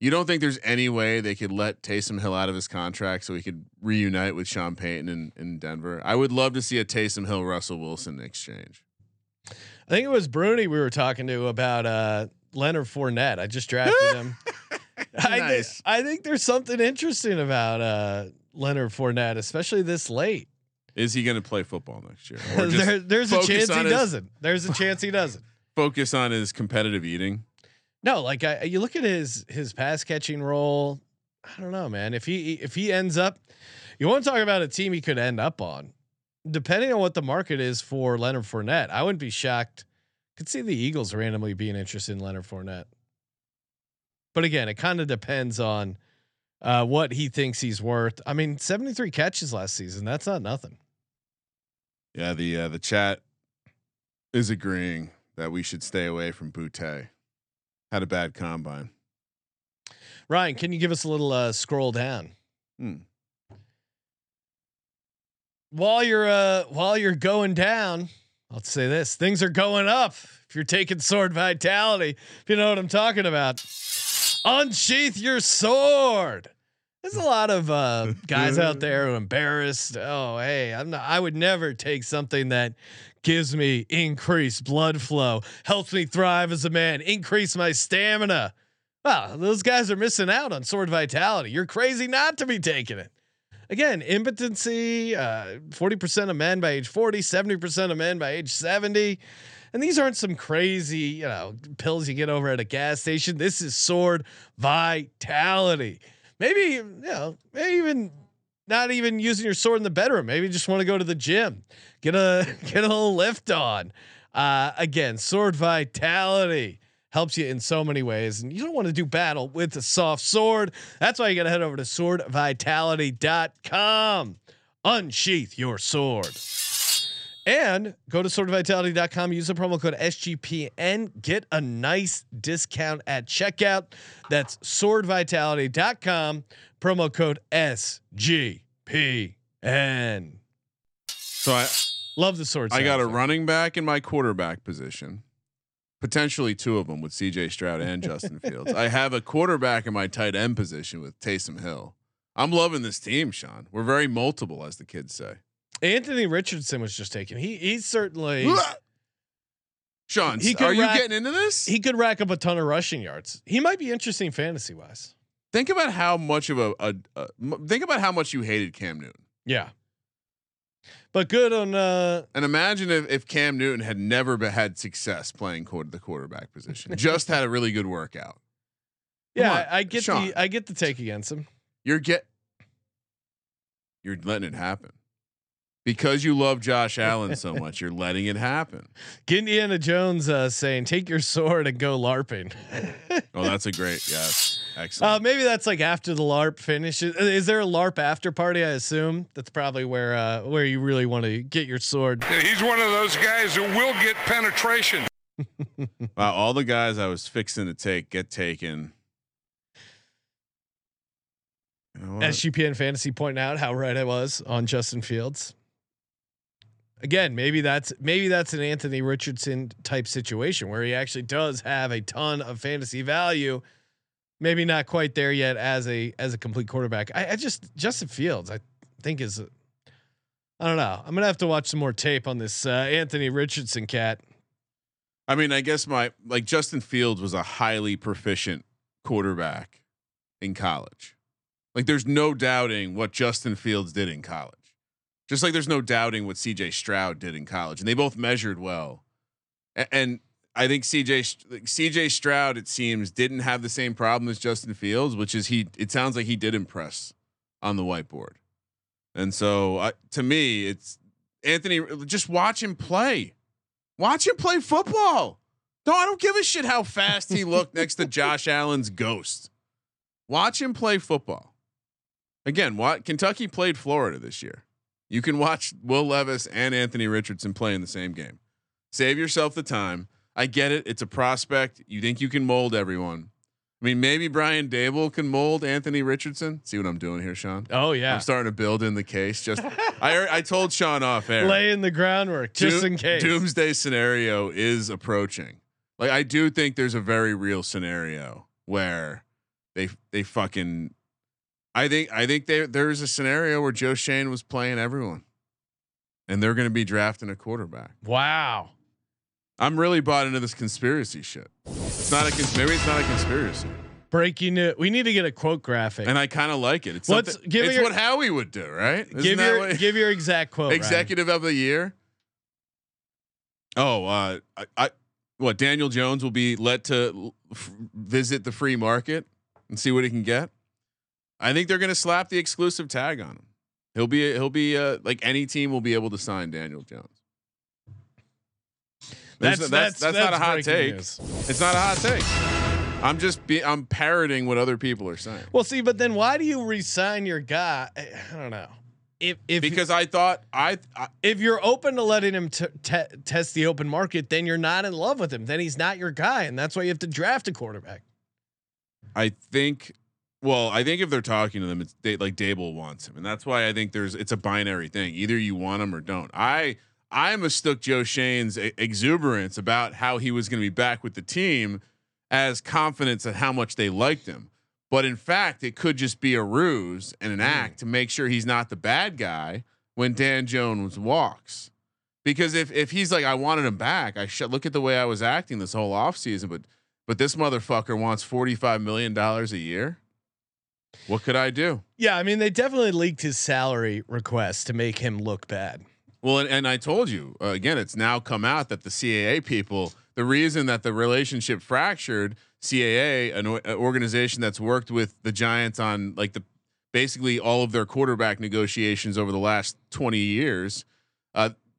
You don't think there's any way they could let Taysom Hill out of his contract so he could reunite with Sean Payton in Denver? I would love to see a Taysom Hill Russell Wilson exchange. I think it was Bruni we were talking to about Leonard Fournette. I just drafted him. Nice. I think there's something interesting about Leonard Fournette, especially this late. Is he going to play football next year? Or just there's a chance he doesn't. There's a chance he doesn't. Focus on his competitive eating. No, like you look at his pass catching role. I don't know, man. If he ends up, you want to talk about a team he could end up on. Depending on what the market is for Leonard Fournette, I wouldn't be shocked. Could see the Eagles randomly being interested in Leonard Fournette. But again, it kind of depends on what he thinks he's worth. I mean, 73 catches last season. That's not nothing. Yeah, the chat is agreeing that we should stay away from Boutte. Had a bad combine. Ryan, can you give us a little scroll down? While you're going down, I'll say this: things are going up. If you're taking sword vitality, if you know what I'm talking about, unsheath your sword. There's a lot of guys out there who are embarrassed. Oh, hey, I would never take something that gives me increased blood flow, helps me thrive as a man, increase my stamina. Well, those guys are missing out on sword vitality. You're crazy not to be taking it. Again, impotency, 40% of men by age 40, 70% of men by age 70. And these aren't some crazy, pills you get over at a gas station. This is sword vitality. Maybe, maybe even not even using your sword in the bedroom. Maybe you just want to go to the gym, get a little lift on. Again, sword vitality helps you in so many ways, and you don't want to do battle with a soft sword. That's why you got to head over to swordvitality.com. Unsheath your sword. And go to swordvitality.com. Use the promo code SGPN. Get a nice discount at checkout. That's swordvitality.com. Promo code SGPN. So I love the swords. I got a running back in my quarterback position. Potentially two of them with C.J. Stroud and Justin Fields. I have a quarterback in my tight end position with Taysom Hill. I'm loving this team, Sean. We're very multiple, as the kids say. Anthony Richardson was just taken. He certainly. Sean, are you getting into this? He could rack up a ton of rushing yards. He might be interesting fantasy wise. Think about how much of think about how much you hated Cam Newton. Yeah. But good on. And imagine if Cam Newton had never had success playing the quarterback position, just had a really good workout. Yeah, I get the take against him. You're letting it happen. Because you love Josh Allen so much, you're letting it happen. Get Indiana Jones saying, "Take your sword and go LARPing." Oh, that's a great yes, excellent. Maybe that's like after the LARP finishes. Is there a LARP after party? I assume that's probably where you really want to get your sword. He's one of those guys who will get penetration. Wow, all the guys I was fixing to take get taken. You know, SGPN Fantasy pointing out how right I was on Justin Fields. Again, maybe that's an Anthony Richardson type situation where he actually does have a ton of fantasy value. Maybe not quite there yet as a complete quarterback. Justin Fields, I think I don't know. I'm gonna have to watch some more tape on this Anthony Richardson cat. I mean, I guess Justin Fields was a highly proficient quarterback in college. Like, there's no doubting what Justin Fields did in college. Just like there's no doubting what C.J. Stroud did in college, and they both measured well. And I think C.J. Stroud, it seems, didn't have the same problem as Justin Fields, which is it sounds like he did impress on the whiteboard. And so to me, it's Anthony. Just watch him play. Watch him play football. I don't give a shit how fast he looked next to Josh Allen's ghost. Watch him play football. Again, Kentucky played Florida this year. You can watch Will Levis and Anthony Richardson play in the same game. Save yourself the time. I get it. It's a prospect. You think you can mold everyone. I mean, maybe Brian Dable can mold Anthony Richardson. See what I'm doing here, Sean? Oh yeah. I'm starting to build in the case. Just I told Sean off air. Lay in the groundwork just in case. Doomsday scenario is approaching. Like, I do think there's a very real scenario where they fucking. I think there's a scenario where Joe Shane was playing everyone, and they're going to be drafting a quarterback. Wow, I'm really bought into this conspiracy shit. Maybe it's not a conspiracy. Breaking news. We need to get a quote graphic, and I kind of like it. It's what Howie would do, right? Give your exact quote. Executive Ryan. Of the year. Oh, what Daniel Jones will be let to visit the free market and see what he can get. I think they're going to slap the exclusive tag on him. He'll be like any team will be able to sign Daniel Jones. That's not a hot take. News. It's not a hot take. I'm parroting what other people are saying. Well, see, but then why do you resign your guy? I don't know. Because if you're open to letting him test the open market, then you're not in love with him. Then he's not your guy, and that's why you have to draft a quarterback. I think if they're talking to them, it's like Dable wants him, and that's why I think it's a binary thing. Either you want him or don't. I mistook Joe Shane's exuberance about how he was going to be back with the team as confidence at how much they liked him. But in fact, it could just be a ruse and an act to make sure he's not the bad guy when Dan Jones walks. Because if he's like, I wanted him back, I should look at the way I was acting this whole offseason, but this motherfucker wants $45 million a year. What could I do? Yeah. I mean, they definitely leaked his salary request to make him look bad. Well, and I told you again, it's now come out that the CAA people, the reason that the relationship fractured, CAA, an organization that's worked with the Giants on like basically all of their quarterback negotiations over the last 20 years.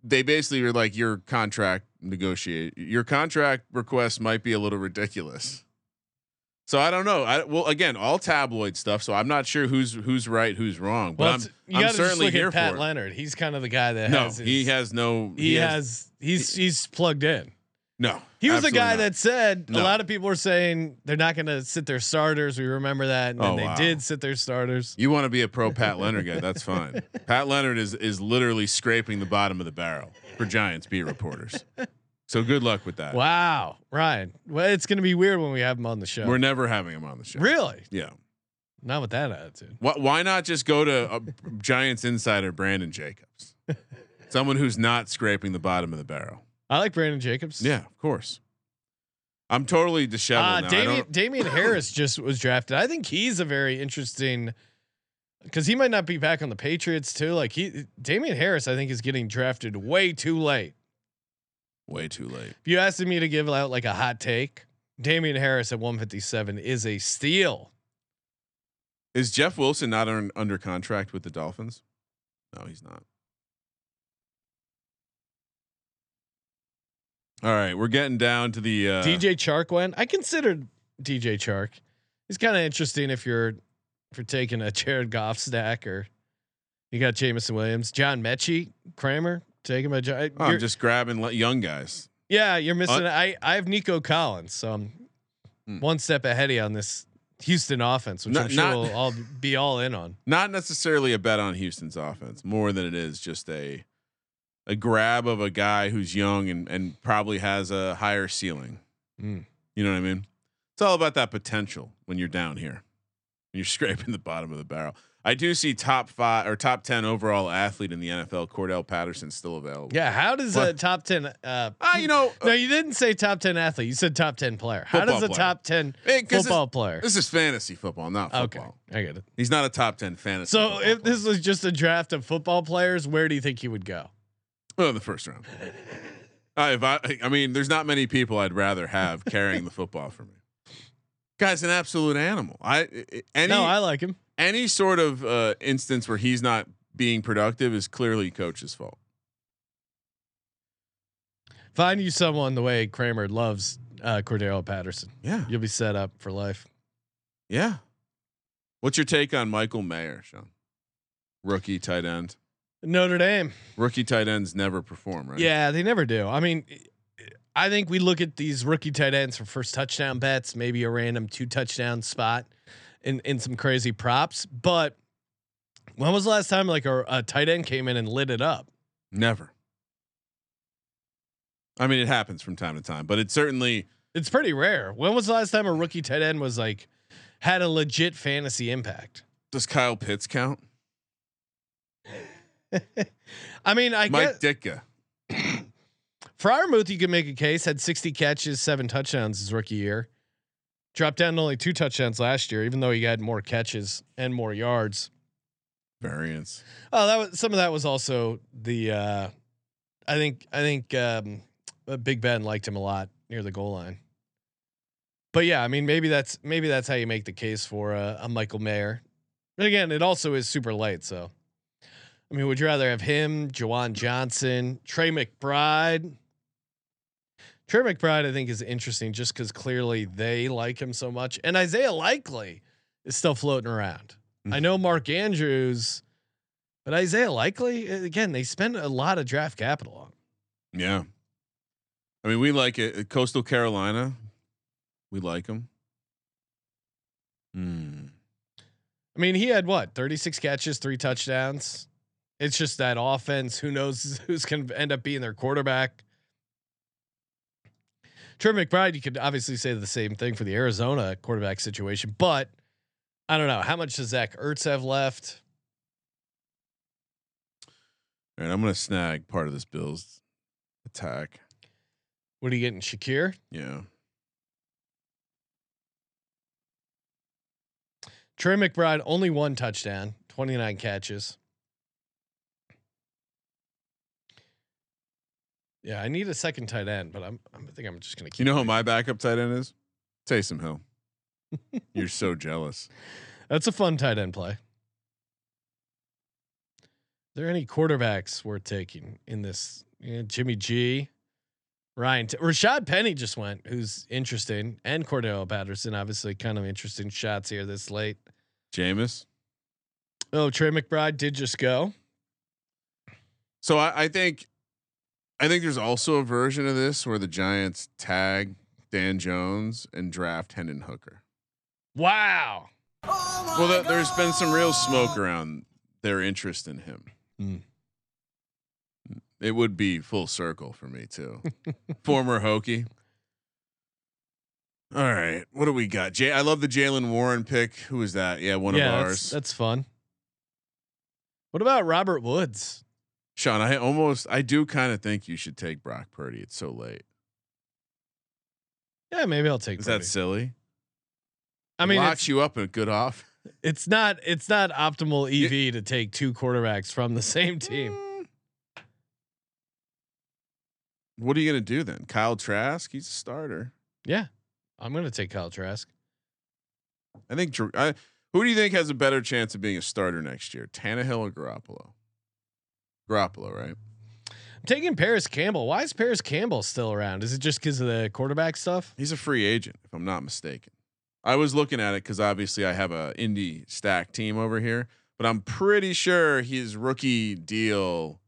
They basically were like, your contract request might be a little ridiculous. So I don't know. Well, again, all tabloid stuff. So I'm not sure who's right, who's wrong. But I'm certainly here for Pat Leonard. He's kind of the guy that he's plugged in. No, he was the guy that said a lot of people were saying they're not going to sit their starters. We remember that, and then they did sit their starters. You want to be a pro Pat Leonard guy? That's fine. Pat Leonard is literally scraping the bottom of the barrel for Giants beat reporters. So good luck with that. Wow, Ryan. Well, it's going to be weird when we have him on the show. We're never having him on the show. Really? Yeah. Not with that attitude. Why not just go to Giants insider Brandon Jacobs, someone who's not scraping the bottom of the barrel? I like Brandon Jacobs. Yeah, of course. I'm totally disheveled. Damian Harris just was drafted. I think he's a very interesting because he might not be back on the Patriots too. Like Damian Harris, I think is getting drafted way too late. Way too late. If you asked me to give out like a hot take, Damian Harris at 157 is a steal. Is Jeff Wilson not under contract with the Dolphins? No, he's not. All right, we're getting down to the DJ Chark one. I considered DJ Chark. He's kind of interesting if you're taking a Jared Goff stack, or you got Jamison Williams, John Mechie, Kramer. Take him a giant. Oh, I'm just grabbing young guys. Yeah, you're missing. I have Nico Collins, so I'm one step ahead on this Houston offense, which I'm sure we'll all be all in on. Not necessarily a bet on Houston's offense, more than it is just a grab of a guy who's young and probably has a higher ceiling. You know what I mean? It's all about that potential when you're down here, and you're scraping the bottom of the barrel. I do see top 10 overall athlete in the NFL, Cordell Patterson, still available. Yeah, how does a top 10? No, you didn't say top 10 athlete. You said top 10 player. How does a top 10 football player? This is fantasy football, not football. Okay, I get it. He's not a top 10 fantasy. So if this was just a draft of football players, where do you think he would go? Well, in the first round. I mean, there's not many people I'd rather have carrying the football for me. Guy's an absolute animal. I like him. Any sort of instance where he's not being productive is clearly coach's fault. If I knew someone the way Kramer loves Cordero Patterson, yeah, you'll be set up for life. Yeah. What's your take on Michael Mayer, Sean? Rookie tight end. Notre Dame. Rookie tight ends never perform, right? Yeah, they never do. I mean, I think we look at these rookie tight ends for first touchdown bets, maybe a random 2 touchdown spot. In some crazy props, but when was the last time like a tight end came in and lit it up? Never. I mean, it happens from time to time, but it's pretty rare. When was the last time a rookie tight end was like had a legit fantasy impact? Does Kyle Pitts count? I mean, Mike Ditka. Fryermuth, you can make a case, had 60 catches, 7 touchdowns his rookie year. Dropped down to only 2 touchdowns last year, even though he had more catches and more yards. Variance. Oh, that was some of that was also the. I think Big Ben liked him a lot near the goal line. But yeah, I mean, maybe that's how you make the case for a Michael Mayer. But again, it also is super light. So, I mean, would you rather have him, Jawan Johnson, Trey McBride? Trey McBride, I think, is interesting just because clearly they like him so much, and Isaiah Likely is still floating around. Mm-hmm. I know Mark Andrews, but Isaiah Likely again. They spend a lot of draft capital on. Yeah, I mean, we like it. Coastal Carolina, we like him. Hmm. I mean, he had what 36 catches, 3 touchdowns. It's just that offense. Who knows who's going to end up being their quarterback? Trey McBride, you could obviously say the same thing for the Arizona quarterback situation, but I don't know how much does Zach Ertz have left. All right, I'm going to snag part of this Bills attack. What are you getting, Shakir? Yeah. Trey McBride only 1 touchdown, 29 catches. Yeah, I need a second tight end, but I think I'm just gonna keep. You know who my backup tight end is? Taysom Hill. You're so jealous. That's a fun tight end play. Are there any quarterbacks worth taking in this? You know, Jimmy G, Ryan, Rashad Penny just went, who's interesting, and Cordell Patterson, obviously, kind of interesting shots here this late. Jameis. Oh, Trey McBride did just go. So I think there's also a version of this where the Giants tag Dan Jones and draft Hendon Hooker. Wow. Oh well, there's been some real smoke around their interest in him. Mm. It would be full circle for me too. Former Hokie. All right, what do we got? I love the Jalen Warren pick. Who is that? Yeah, one of ours. That's fun. What about Robert Woods? Sean, I do kind of think you should take Brock Purdy. It's so late. Yeah, maybe I'll take. Is Purdy. That silly? I mean, locks you up in a good off. It's not optimal EV to take 2 quarterbacks from the same team. What are you gonna do then? Kyle Trask, he's a starter. Yeah, I'm gonna take Kyle Trask. I think. Who do you think has a better chance of being a starter next year, Tannehill or Garoppolo? Garoppolo, right? I'm taking Paris Campbell. Why is Paris Campbell still around? Is it just because of the quarterback stuff? He's a free agent, if I'm not mistaken. I was looking at it because obviously I have a indie stack team over here, but I'm pretty sure his rookie deal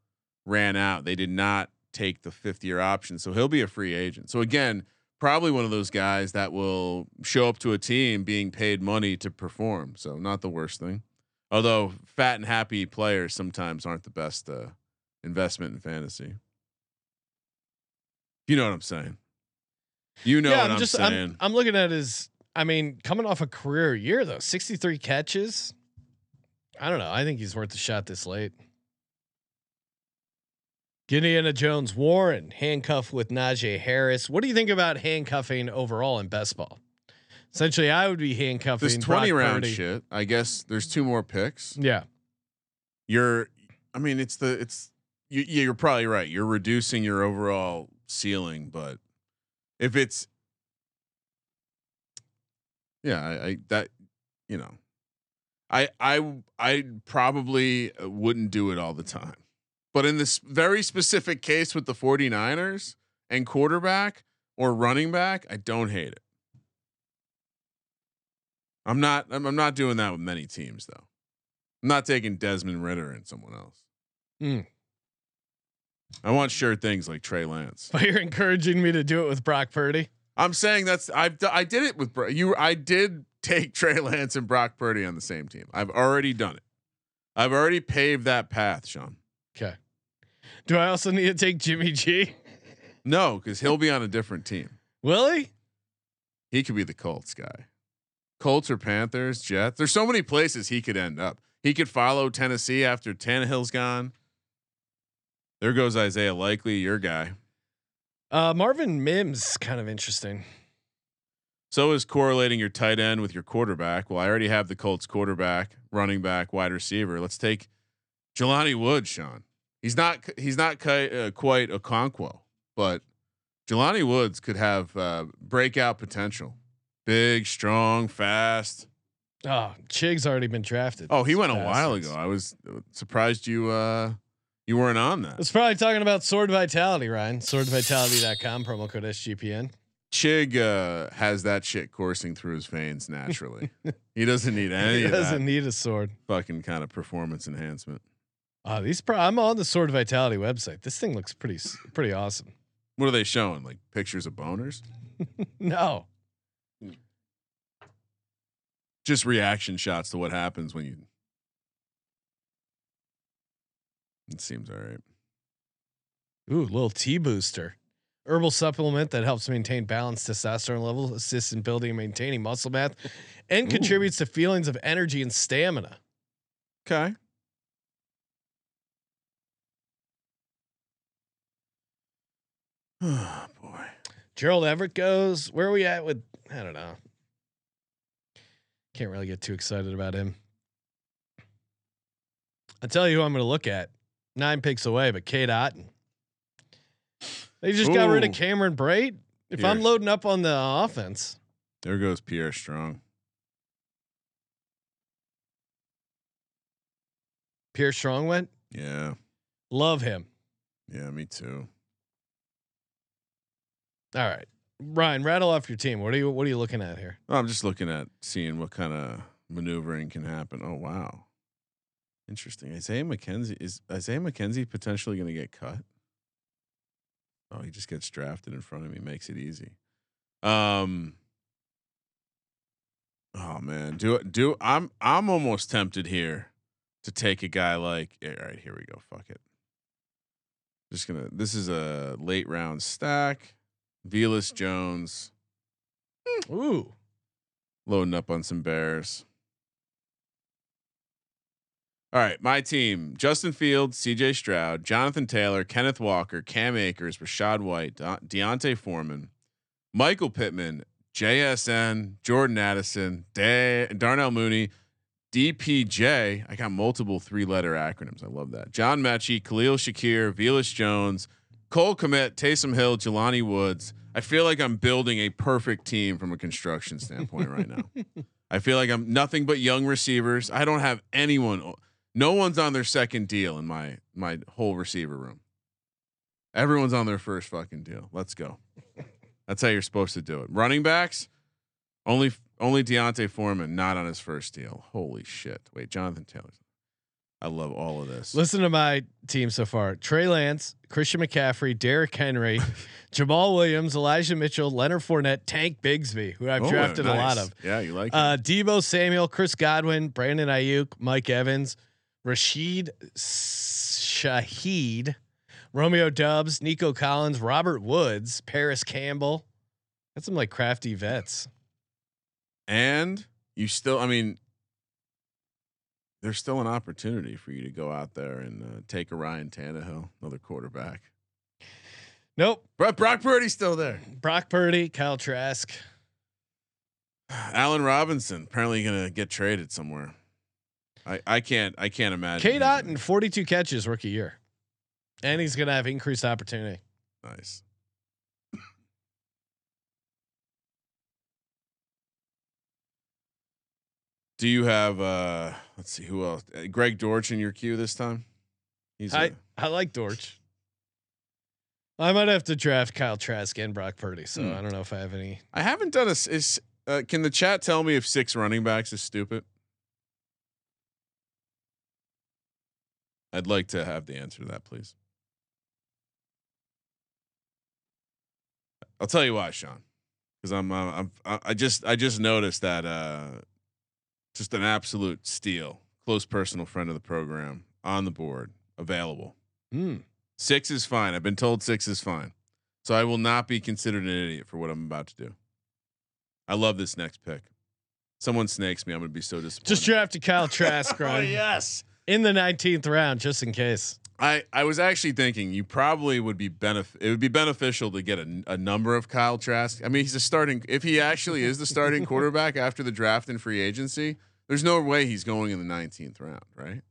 ran out. They did not take the 5th-year option, so he'll be a free agent. So again, probably one of those guys that will show up to a team being paid money to perform. So not the worst thing. Although fat and happy players sometimes aren't the best investment in fantasy. You know what I'm saying? You know what I'm saying. I'm looking at his. I mean, coming off a career year though, 63 catches. I don't know. I think he's worth a shot this late. Indiana Jones, Warren handcuffed with Najee Harris. What do you think about handcuffing overall in best ball? Essentially, I would be handcuffing. This 20 round shit. I guess there's 2 more picks. Yeah, you're probably right. You're reducing your overall ceiling, but if it's, yeah, I probably wouldn't do it all the time, but in this very specific case with the 49ers and quarterback or running back, I don't hate it. I'm not doing that with many teams though. I'm not taking Desmond Ritter and someone else. Mm. I want sure things like Trey Lance. But you're encouraging me to do it with Brock Purdy. I'm saying I did it with you. I did take Trey Lance and Brock Purdy on the same team. I've already done it. I've already paved that path, Sean. Okay. Do I also need to take Jimmy G? No, because he'll be on a different team. Will he? He could be the Colts guy. Colts or Panthers, Jets. There's so many places he could end up. He could follow Tennessee after Tannehill's gone. There goes Isaiah Likely, your guy. Marvin Mims, kind of interesting. So is correlating your tight end with your quarterback. Well, I already have the Colts quarterback, running back, wide receiver. Let's take Jelani Woods, Sean. He's not quite a Conquo, but Jelani Woods could have breakout potential. Big, strong, fast. Oh, Chig's already been drafted. Oh, he went a while ago. I was surprised you weren't on that. It's probably talking about Sword Vitality, Ryan. Swordvitality.com, promo code SGPN. Chig has that shit coursing through his veins naturally. He doesn't need any. He doesn't need a sword. Fucking kind of performance enhancement. I'm on the Sword Vitality website. This thing looks pretty awesome. What are they showing? Like pictures of boners? No. Just reaction shots to what happens when you. It seems all right. Ooh, little tea booster, herbal supplement that helps maintain balanced testosterone levels, assists in building and maintaining muscle mass, and contributes to feelings of energy and stamina. Okay. Oh boy. Gerald Everett goes. Where are we at with? I don't know. Can't really get too excited about him. I tell you who I'm going to look at. 9 picks away, but Cade Otton. They just got rid of Cameron Brate. If Pierre. I'm loading up on the offense. There goes Pierre Strong. Pierre Strong went? Yeah. Love him. Yeah, me too. All right, Ryan, rattle off your team. What are you looking at here? Oh, I'm just looking at seeing what kind of maneuvering can happen. Oh wow, interesting. Is Isaiah McKenzie potentially going to get cut? Oh, he just gets drafted in front of me. Makes it easy. Oh man, I'm almost tempted here to take a guy like. All right, here we go. Fuck it. This is a late round stack. Velas Jones. Ooh. Loading up on some Bears. All right. My team, Justin Fields, C.J. Stroud, Jonathan Taylor, Kenneth Walker, Cam Akers, Rachaad White, Deontay Foreman, Michael Pittman, JSN, Jordan Addison, Darnell Mooney, DPJ. I got multiple 3-letter acronyms. I love that. John Mechie, Khalil Shakir, Velas Jones, Cole Kmet, Taysom Hill, Jelani Woods. I feel like I'm building a perfect team from a construction standpoint right now. I feel like I'm nothing but young receivers. I don't have anyone. No one's on their second deal in my whole receiver room. Everyone's on their first fucking deal. Let's go. That's how you're supposed to do it. Running backs, only Deontay Foreman not on his first deal. Holy shit! Wait, Jonathan Taylor. I love all of this. Listen to my team so far: Trey Lance, Christian McCaffrey, Derrick Henry, Jamal Williams, Elijah Mitchell, Leonard Fournette, Tank Bigsby, who I've drafted nice. A lot of. Yeah, you like it. Debo Samuel, Chris Godwin, Brandon Ayuk, Mike Evans, Rashid Shaheed, Romeo Doubs, Nico Collins, Robert Woods, Paris Campbell. That's some like crafty vets. And you still, I mean. There's still an opportunity for you to go out there and take a Ryan Tannehill, another quarterback. Nope. Brock Purdy's still there. Brock Purdy, Kyle Trask, Allen Robinson, apparently gonna get traded somewhere. I can't imagine. Cade Otton, 42 catches rookie year, and he's gonna have increased opportunity. Nice. Do you have let's see who else? Greg Dortch in your queue this time? I like Dortch. I might have to draft Kyle Trask and Brock Purdy, so I don't know if I have any. I haven't done can the chat tell me if 6 running backs is stupid? I'd like to have the answer to that, please. I'll tell you why, Sean, because I just noticed that just an absolute steal, close personal friend of the program on the board, available. 6 is fine. I've been told 6 is fine, so I will not be considered an idiot for what I'm about to do. I love this next pick. Someone snakes me, I'm going to be so disappointed. Just drafted Kyle Trask, right? Oh yes, in the 19th round, just in case. I was actually thinking you probably would be beneficial to get a number of Kyle Trask. I mean, he's a starting, if he actually is the starting quarterback after the draft and free agency, there's no way he's going in the 19th round, right?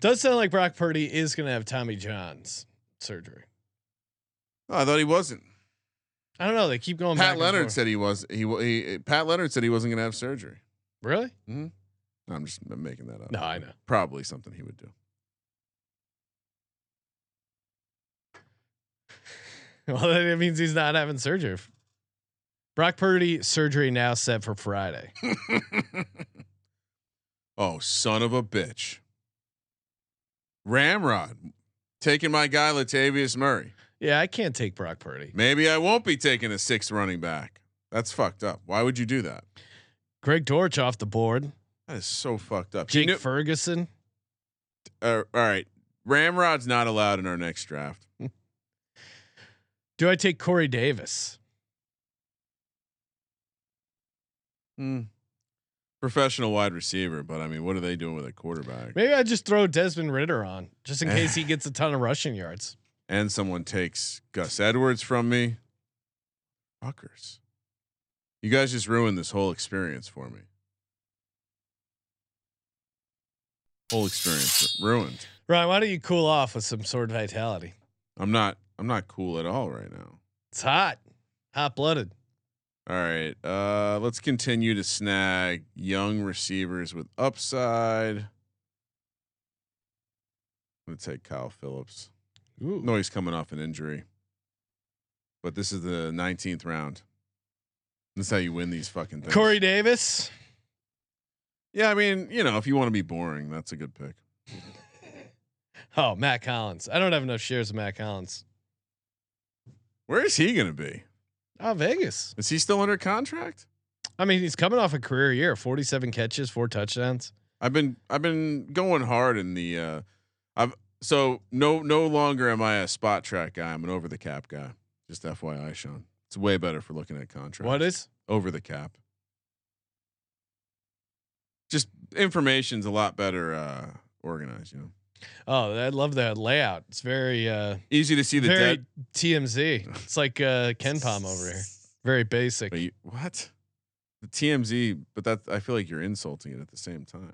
Does sound like Brock Purdy is going to have Tommy John's surgery. Oh, I thought he wasn't. I don't know. They keep going. Pat Leonard said he was. Pat Leonard said he wasn't going to have surgery. Really? Mm-hmm. No, I'm just making that up. No, I know. Probably something he would do. Well, that means he's not having surgery. Brock Purdy surgery now set for Friday. Oh, son of a bitch. Ramrod taking my guy Latavius Murray. Yeah, I can't take Brock Purdy. Maybe I won't be taking a sixth running back. That's fucked up. Why would you do that? Greg Dortch off the board. That is so fucked up. Jake Ferguson. All right. Ramrod's not allowed in our next draft. Do I take Corey Davis? Professional wide receiver, but I mean, what are they doing with a quarterback? Maybe I just throw Desmond Ritter on just in case he gets a ton of rushing yards. And someone takes Gus Edwards from me. Fuckers. You guys just ruined this whole experience for me. Whole experience ruined. Ryan, why don't you cool off with some sword vitality? I'm not cool at all right now. It's hot. Hot blooded. All right. Let's continue to snag young receivers with upside. I'm gonna take Kyle Phillips. Ooh. No, he's coming off an injury, but this is the 19th round. That's how you win these fucking things. Corey Davis. Yeah, I mean, you know, if you want to be boring, that's a good pick. Oh, Matt Collins. I don't have enough shares of Matt Collins. Where is he going to be? Oh, Vegas. Is he still under contract? I mean, he's coming off a career year, 47 catches, 4 touchdowns. I've been going hard in the, So no longer am I a spot track guy. I'm an over the cap guy. Just FYI, Sean. It's way better for looking at contracts. What is over the cap? Just information's a lot better organized, you know. Oh, I love that layout. It's very easy to see the very TMZ. It's like Ken Palm over here. Very basic. Wait, what? The TMZ, but that I feel like you're insulting it at the same time.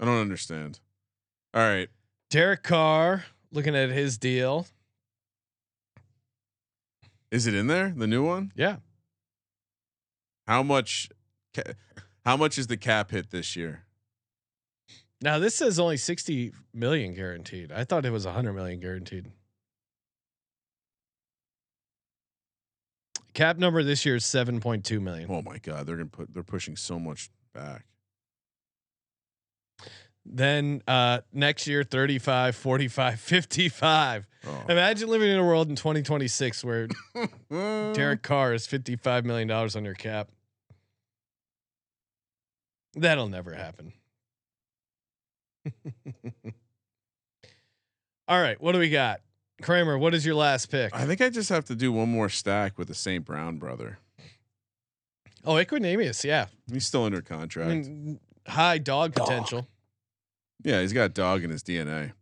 I don't understand. All right. Derek Carr, looking at his deal. Is it in there? The new one? Yeah. How much is the cap hit this year? Now this says only 60 million guaranteed. I thought it was 100 million guaranteed. Cap number this year is 7.2 million. Oh my God. They're pushing so much back. Then next year, 35, 45, 55. Oh. Imagine living in a world in 2026 where Derek Carr is $55 million on your cap. That'll never happen. All right. What do we got? Kramer, what is your last pick? I think I just have to do one more stack with the St. Brown brother. Oh, Equanimeous. Yeah. He's still under contract. I mean, high dog potential. Yeah, he's got dog in his DNA.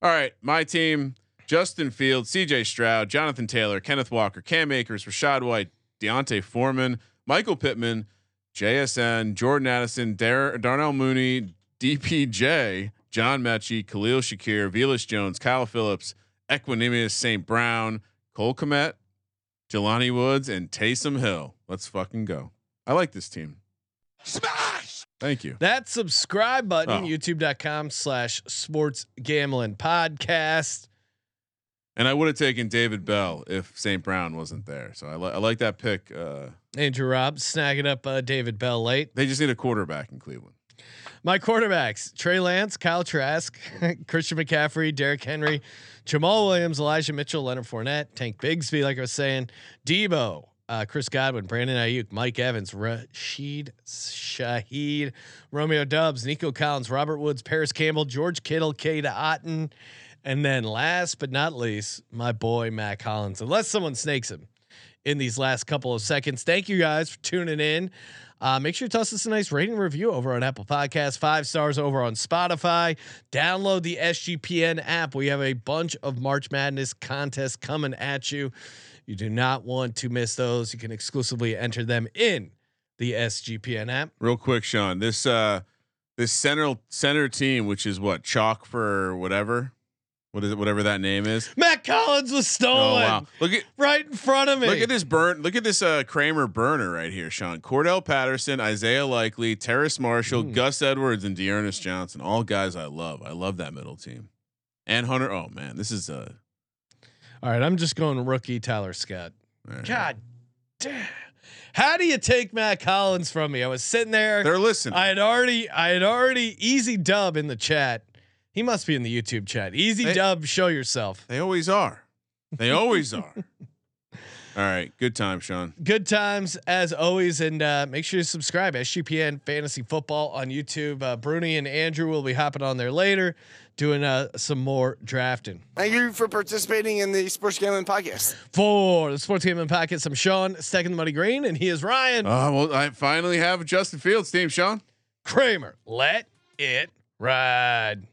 All right, my team: Justin Fields, C.J. Stroud, Jonathan Taylor, Kenneth Walker, Cam Akers, Rashad White, Deontay Foreman, Michael Pittman, JSN, Jordan Addison, Darnell Mooney, DPJ, John Mechie, Khalil Shakir, Velus Jones, Kyle Phillips, Equanimeous St. Brown, Cole Kmet, Jelani Woods, and Taysom Hill. Let's fucking go. I like this team. Smash! Thank you. That subscribe button, youtube.com/sportsgamblingpodcast. And I would have taken David Bell if St. Brown wasn't there. So I like that pick. Andrew Robb snagging up David Bell late. They just need a quarterback in Cleveland. My quarterbacks: Trey Lance, Kyle Trask, Christian McCaffrey, Derrick Henry, Jamal Williams, Elijah Mitchell, Leonard Fournette, Tank Bigsby, like I was saying, Debo, Chris Godwin, Brandon Ayuk, Mike Evans, Rashid Shaheed, Romeo Doubs, Nico Collins, Robert Woods, Paris Campbell, George Kittle, Kade Otten, and then last but not least, my boy Matt Collins. Unless someone snakes him, in these last couple of seconds. Thank you guys for tuning in. Make sure you toss us a nice rating review over on Apple Podcasts, 5 stars over on Spotify. Download the SGPN app. We have a bunch of March Madness contests coming at you. You do not want to miss those. You can exclusively enter them in the SGPN app. Real quick, Sean, this center team, which is what, chalk for whatever, what is it? Whatever that name is. Matt Collins was stolen. Oh, wow. Look at right in front of me. Look at this burn. Look at this Kramer burner right here, Sean. Cordell Patterson, Isaiah Likely, Terrace Marshall, Gus Edwards, and Dearness Johnson. All guys I love. I love that middle team. And Hunter. Oh man, this is a. All right, I'm just going rookie Tyler Scott. Right. God damn. How do you take Matt Collins from me? I was sitting there. They're listening. I had already easy dub in the chat. He must be in the YouTube chat. Easy dub. Show yourself. They always are. They always are. All right. Good time, Sean. Good times as always. And make sure you subscribe. SGPN Fantasy Football on YouTube. Bruni and Andrew will be hopping on there later, doing some more drafting. Thank you for participating in the Sports Gambling Podcast. For the Sports Gambling Podcast, I'm Sean Stacking the Money Green, and he is Ryan. Well, I finally have a Justin Fields team, Sean. Kramer, let it ride.